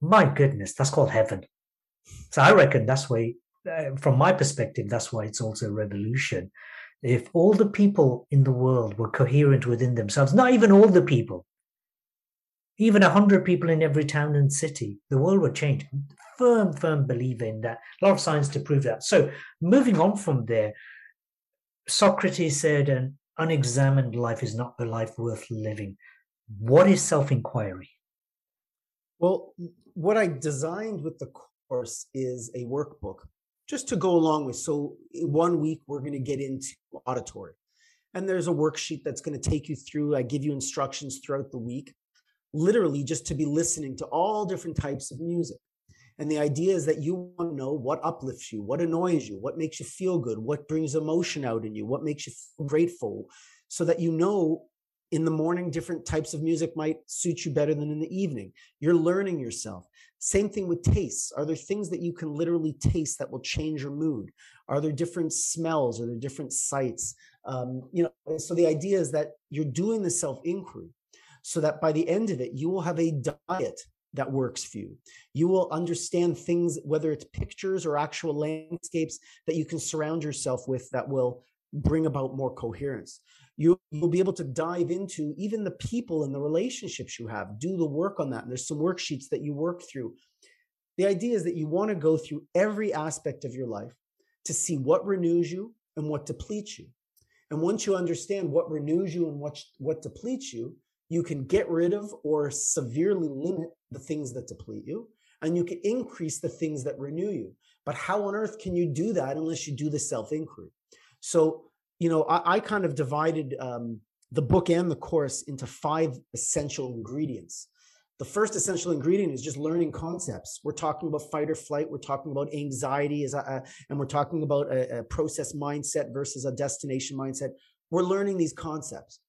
My goodness, that's called heaven. So I reckon that's why, uh, from my perspective, that's why it's also a revolution. If all the people in the world were coherent within themselves, not even all the people, even one hundred people in every town and city, the world would change. Firm, firm believer in that. A lot of science to prove that. So moving on from there, Socrates said an unexamined life is not a life worth living. What is self-inquiry? Well, what I designed with the course is a workbook just to go along with. So one week we're going to get into auditory, and there's a worksheet that's going to take you through. I give you instructions throughout the week, literally just to be listening to all different types of music. And the idea is that you want to know what uplifts you, what annoys you, what makes you feel good, what brings emotion out in you, what makes you feel grateful, so that you know in the morning, different types of music might suit you better than in the evening. You're learning yourself. Same thing with tastes. Are there things that you can literally taste that will change your mood? Are there different smells? Are there different sights? Um, you know, so the idea is that you're doing the self-inquiry so that by the end of it, you will have a diet that works for you. You will understand things, whether it's pictures or actual landscapes, that you can surround yourself with that will bring about more coherence. You, you'll be able to dive into even the people and the relationships you have, do the work on that. And there's some worksheets that you work through. The idea is that you want to go through every aspect of your life to see what renews you and what depletes you. And once you understand what renews you and what, what depletes you, you can get rid of or severely limit the things that deplete you, and you can increase the things that renew you. But how on earth can you do that unless you do the self-inquiry? So, you know, I, I kind of divided um, the book and the course into five essential ingredients. The first essential ingredient is just learning concepts. We're talking about fight or flight. We're talking about anxiety, as I, and we're talking about a, a process mindset versus a destination mindset. We're learning these concepts.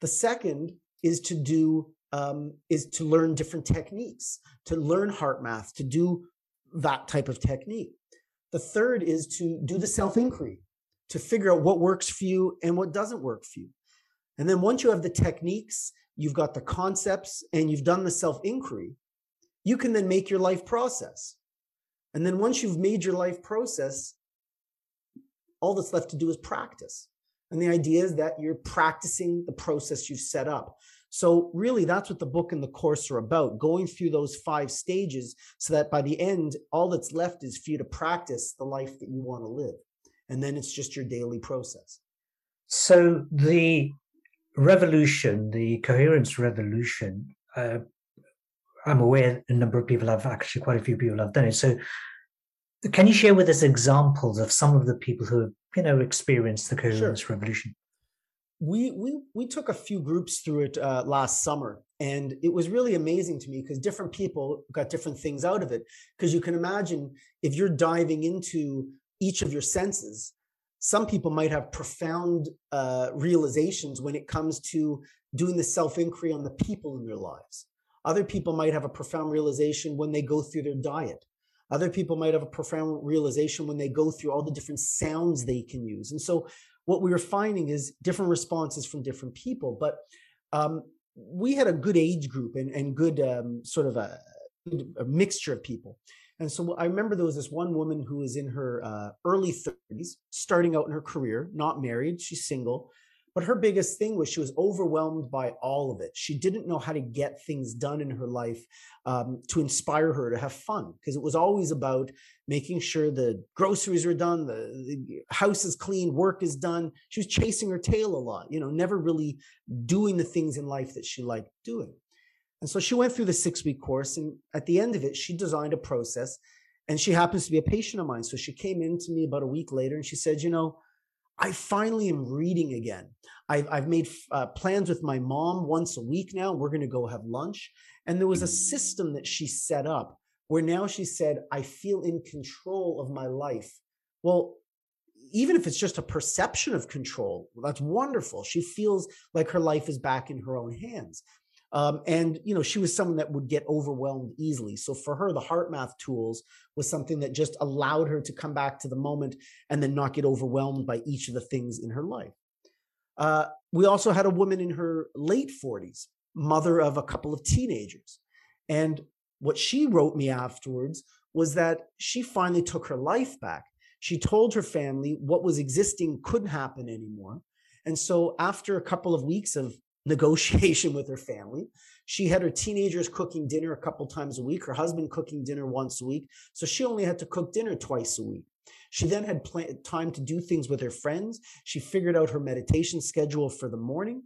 The second is to do um, is to learn different techniques, to learn HeartMath, to do that type of technique. The third is to do the self-inquiry, to figure out what works for you and what doesn't work for you. And then once you have the techniques, you've got the concepts, and you've done the self-inquiry, you can then make your life process. And then once you've made your life process, all that's left to do is practice. And the idea is that you're practicing the process you've set up. So really, that's what the book and the course are about, going through those five stages so that by the end, all that's left is for you to practice the life that you want to live. And then it's just your daily process. So the revolution, the coherence revolution, uh, I'm aware a number of people have, actually quite a few people have done it. So can you share with us examples of some of the people who have, you know, experienced the coherence sure. revolution? We, we, we took a few groups through it uh, last summer, and it was really amazing to me because different people got different things out of it. Because you can imagine if you're diving into each of your senses, some people might have profound uh, realizations when it comes to doing the self-inquiry on the people in their lives. Other people might have a profound realization when they go through their diet. Other people might have a profound realization when they go through all the different sounds they can use. And so what we were finding is different responses from different people. But um, we had a good age group and, and good um, sort of a, a mixture of people. And so I remember there was this one woman who was in her uh, early thirties, starting out in her career, not married, she's single. But her biggest thing was she was overwhelmed by all of it. She didn't know how to get things done in her life um, to inspire her to have fun, because it was always about making sure the groceries were done, the, the house is clean, work is done. She was chasing her tail a lot, you know, never really doing the things in life that she liked doing. And so she went through the six-week course, and at the end of it, she designed a process, and she happens to be a patient of mine. So she came in to me about a week later, and she said, you know, I finally am reading again. I've, I've made uh, plans with my mom once a week now. We're going to go have lunch. And there was a system that she set up where now she said, I feel in control of my life. Well, even if it's just a perception of control, that's wonderful. She feels like her life is back in her own hands. Um, and, you know, she was someone that would get overwhelmed easily. So for her, the HeartMath tools was something that just allowed her to come back to the moment and then not get overwhelmed by each of the things in her life. Uh, we also had a woman in her late forties, mother of a couple of teenagers. And what she wrote me afterwards was that she finally took her life back. She told her family what was existing couldn't happen anymore. And so after a couple of weeks of negotiation with her family, she had her teenagers cooking dinner a couple times a week, her husband cooking dinner once a week. So she only had to cook dinner twice a week. She then had pl- time to do things with her friends. She figured out her meditation schedule for the morning.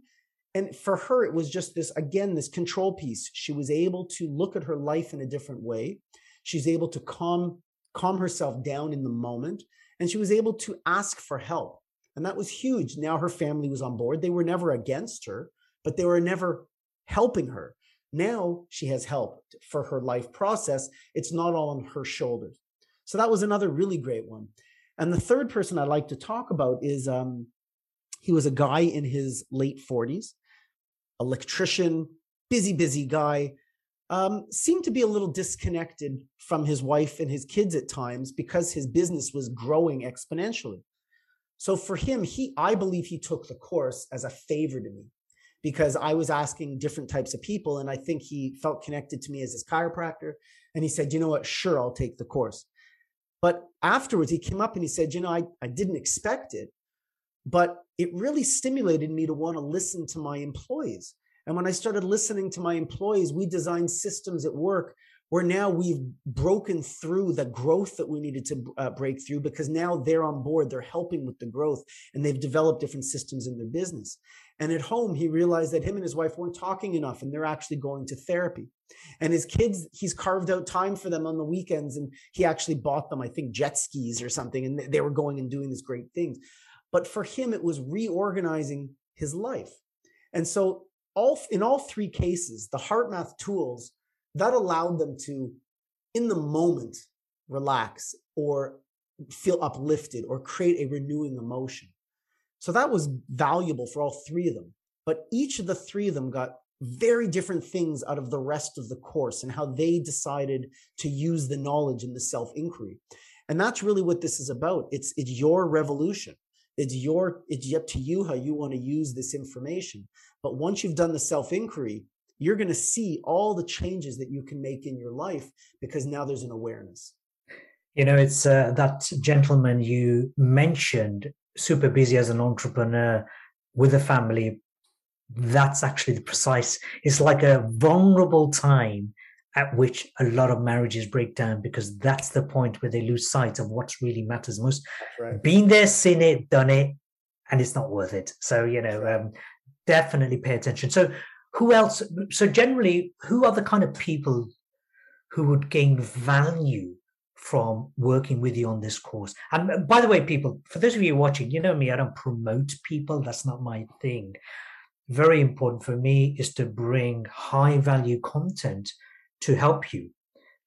And for her, it was just this, again, this control piece. She was able to look at her life in a different way. She's able to calm, calm herself down in the moment. And she was able to ask for help. And that was huge. Now her family was on board. They were never against her, but they were never helping her. Now she has help for her life process. It's not all on her shoulders. So that was another really great one. And the third person I like to talk about is, um, he was a guy in his late forties, electrician, busy, busy guy, um, seemed to be a little disconnected from his wife and his kids at times because his business was growing exponentially. So for him, he, I believe he took the course as a favor to me, because I was asking different types of people, and I think he felt connected to me as his chiropractor. And he said, you know what, sure, I'll take the course. But afterwards, he came up and he said, you know, I, I didn't expect it, but it really stimulated me to want to listen to my employees. And when I started listening to my employees, we designed systems at work where now we've broken through the growth that we needed to uh, break through, because now they're on board, they're helping with the growth, and they've developed different systems in their business. And at home, he realized that him and his wife weren't talking enough, and they're actually going to therapy. And his kids, he's carved out time for them on the weekends, and he actually bought them, I think, jet skis or something, and they were going and doing these great things. But for him, it was reorganizing his life. And so all in all three cases, the HeartMath tools, that allowed them to, in the moment, relax or feel uplifted or create a renewing emotion. So that was valuable for all three of them. But each of the three of them got very different things out of the rest of the course and how they decided to use the knowledge in the self-inquiry. And that's really what this is about. It's, it's your revolution. It's your, it's up to you how you want to use this information. But once you've done the self-inquiry, you're going to see all the changes that you can make in your life, because now there's an awareness. You know, it's uh, that gentleman you mentioned, super busy as an entrepreneur with a family, that's actually the precise, it's like a vulnerable time at which a lot of marriages break down, because that's the point where they lose sight of what really matters most. Right. Been there, seen it, done it, and it's not worth it. So, you know, um, definitely pay attention. So who else? So generally, who are the kind of people who would gain value from working with you on this course? And by the way, people, for those of you watching, you know me, I don't promote people. That's not my thing. Very important for me is to bring high value content to help you,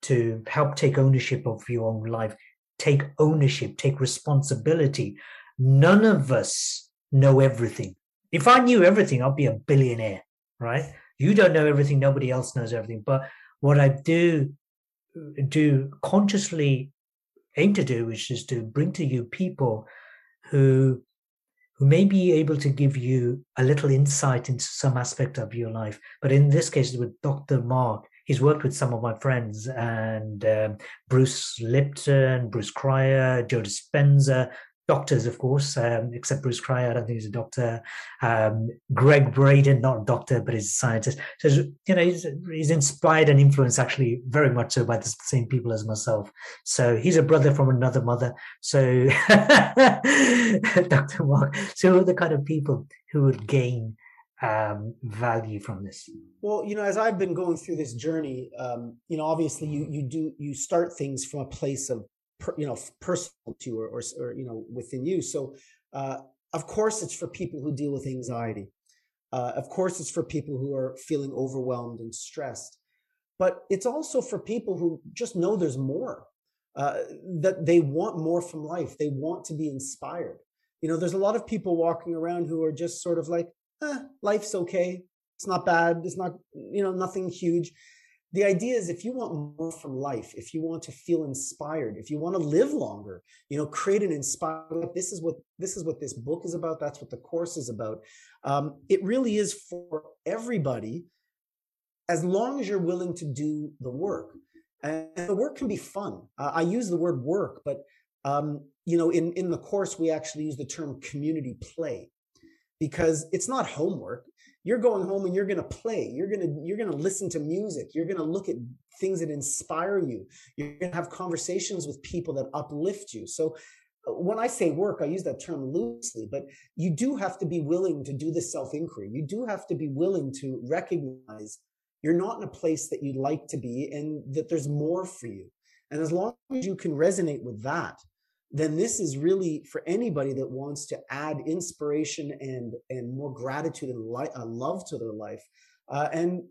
to help take ownership of your own life, take ownership, take responsibility. None of us know everything. If I knew everything, I'd be a billionaire, right? You don't know everything. Nobody else knows everything. But what I do do consciously aim to do, which is to bring to you people who who may be able to give you a little insight into some aspect of your life. But in this case, with Doctor Mark, he's worked with some of my friends, and um, Bruce Lipton, Bruce Cryer, Joe Dispenza, doctors, of course, um, except Bruce Cryer, I don't think he's a doctor. Um, Greg Braden, not a doctor, but he's a scientist. So, you know, he's, he's inspired and influenced actually very much so by the same people as myself. So he's a brother from another mother. So Doctor Mark, so who are the kind of people who would gain um, value from this? Well, you know, as I've been going through this journey, um, you know, obviously you you do, you start things from a place of, Per, you know, personal to, or, or, or, you know, within you. So, uh, of course, it's for people who deal with anxiety. Uh, of course, it's for people who are feeling overwhelmed and stressed. But it's also for people who just know there's more, uh, that they want more from life. They want to be inspired. You know, there's a lot of people walking around who are just sort of like, eh, life's okay. It's not bad. It's not, you know, nothing huge. The idea is, if you want more from life, if you want to feel inspired, if you want to live longer, you know, create an inspired life. This is what this is what this book is about. That's what the course is about. Um, it really is for everybody, as long as you're willing to do the work. And the work can be fun. Uh, I use the word work, but um, you know, in in the course we actually use the term community play, because it's not homework. You're going home and you're going to play. You're going to, you're going to listen to music. You're going to look at things that inspire you. You're going to have conversations with people that uplift you. So when I say work, I use that term loosely, but you do have to be willing to do the self-inquiry. You do have to be willing to recognize you're not in a place that you'd like to be, and that there's more for you. And as long as you can resonate with that, then this is really for anybody that wants to add inspiration and, and more gratitude and li- uh, love to their life. Uh, and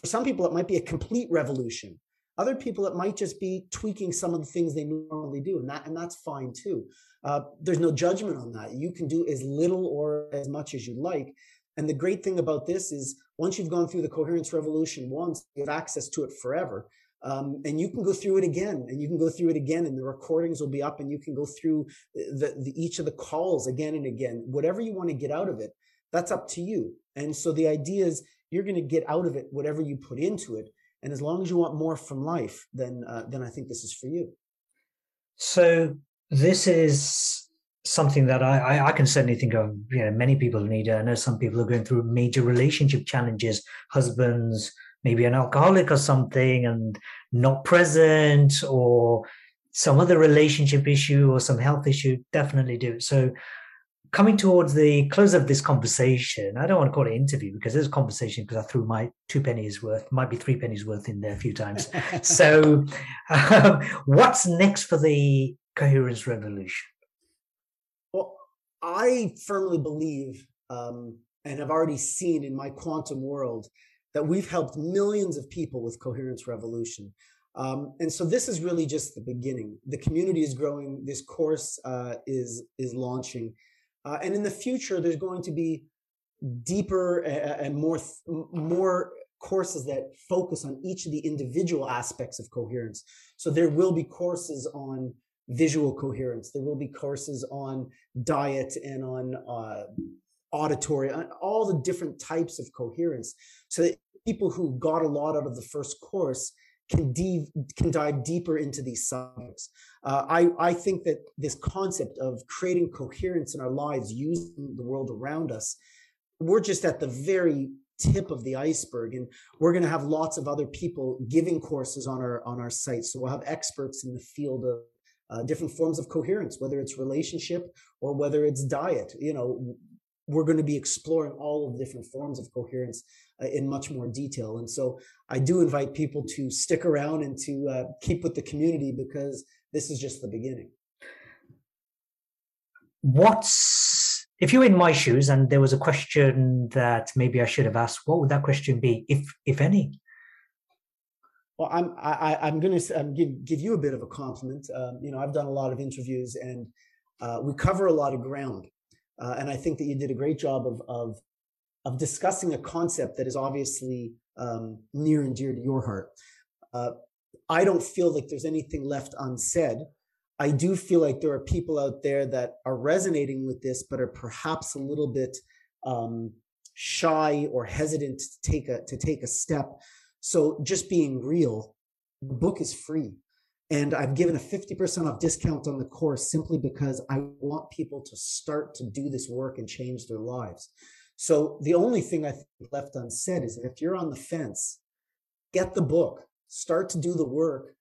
for some people, it might be a complete revolution. Other people, it might just be tweaking some of the things they normally do. And that, and that's fine too. Uh, there's no judgment on that. You can do as little or as much as you like. And the great thing about this is, once you've gone through the Coherence Revolution once, you have access to it forever. Um, and you can go through it again, and you can go through it again, and the recordings will be up, and you can go through the, the each of the calls again and again. Whatever you want to get out of it, that's up to you. And so the idea is, you're going to get out of it whatever you put into it. And as long as you want more from life, then uh, then I think this is for you. So this is something that I, I, I can certainly think of. You know, many people need it. I know some people are going through major relationship challenges, husbands, maybe an alcoholic or something and not present, or some other relationship issue or some health issue, definitely do. So coming towards the close of this conversation, I don't want to call it interview because it's a conversation, because I threw my two pennies worth, might be three pennies worth in there a few times. So um, what's next for the Coherence Revolution? Well, I firmly believe, um, and I've already seen in my quantum world, that we've helped millions of people with Coherence Revolution. Um, and so this is really just the beginning. The community is growing. This course uh, is, is launching. Uh, and in the future, there's going to be deeper and more, more courses that focus on each of the individual aspects of coherence. So there will be courses on visual coherence. There will be courses on diet and on uh, auditory, all the different types of coherence, so that people who got a lot out of the first course can dive can dive deeper into these subjects. Uh, I I think that this concept of creating coherence in our lives using the world around us we're just at the very tip of the iceberg, and we're going to have lots of other people giving courses on our on our site. So we'll have experts in the field of uh, different forms of coherence, whether it's relationship or whether it's diet. You know, we're going to be exploring all of the different forms of coherence uh, in much more detail. And so I do invite people to stick around and to uh, keep with the community, because this is just the beginning. What's, if you were in my shoes and there was a question that maybe I should have asked, what would that question be, if if any? Well, I'm I, I'm going to give give you a bit of a compliment. Um, you know, I've done a lot of interviews, and uh, we cover a lot of ground, uh, and I think that you did a great job of of of discussing a concept that is obviously um, near and dear to your heart. Uh, I don't feel like there's anything left unsaid. I do feel like there are people out there that are resonating with this, but are perhaps a little bit um, shy or hesitant to take a to take a step. So just being real, the book is free, and I've given a fifty percent off discount on the course simply because I want people to start to do this work and change their lives. So the only thing I think left unsaid is that if you're on the fence, get the book, start to do the work.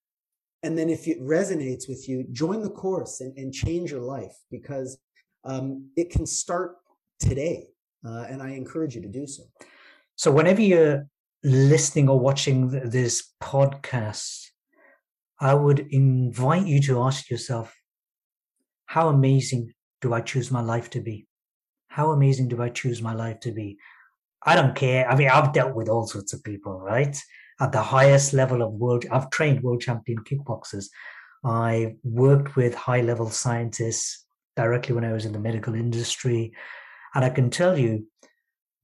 And then if it resonates with you, join the course and, and change your life, because um, it can start today. Uh, and I encourage you to do so. So whenever you're listening or watching th- this podcast, I would invite you to ask yourself, how amazing do I choose my life to be? How amazing do I choose my life to be? I don't care. I mean, I've dealt with all sorts of people, right? At the highest level of world, I've trained world champion kickboxers. I worked with high level scientists directly when I was in the medical industry. And I can tell you,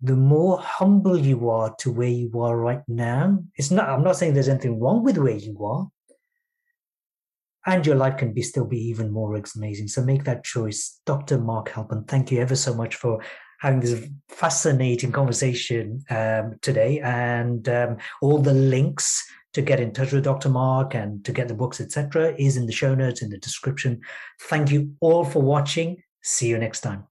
the more humble you are to where you are right now, it's not, I'm not saying there's anything wrong with where you are, and your life can be still be even more amazing. So make that choice. Doctor Mark Halpin, thank you ever so much for having this fascinating conversation um, today, and um, all the links to get in touch with Doctor Mark and to get the books, et cetera, is in the show notes, in the description. Thank you all for watching. See you next time.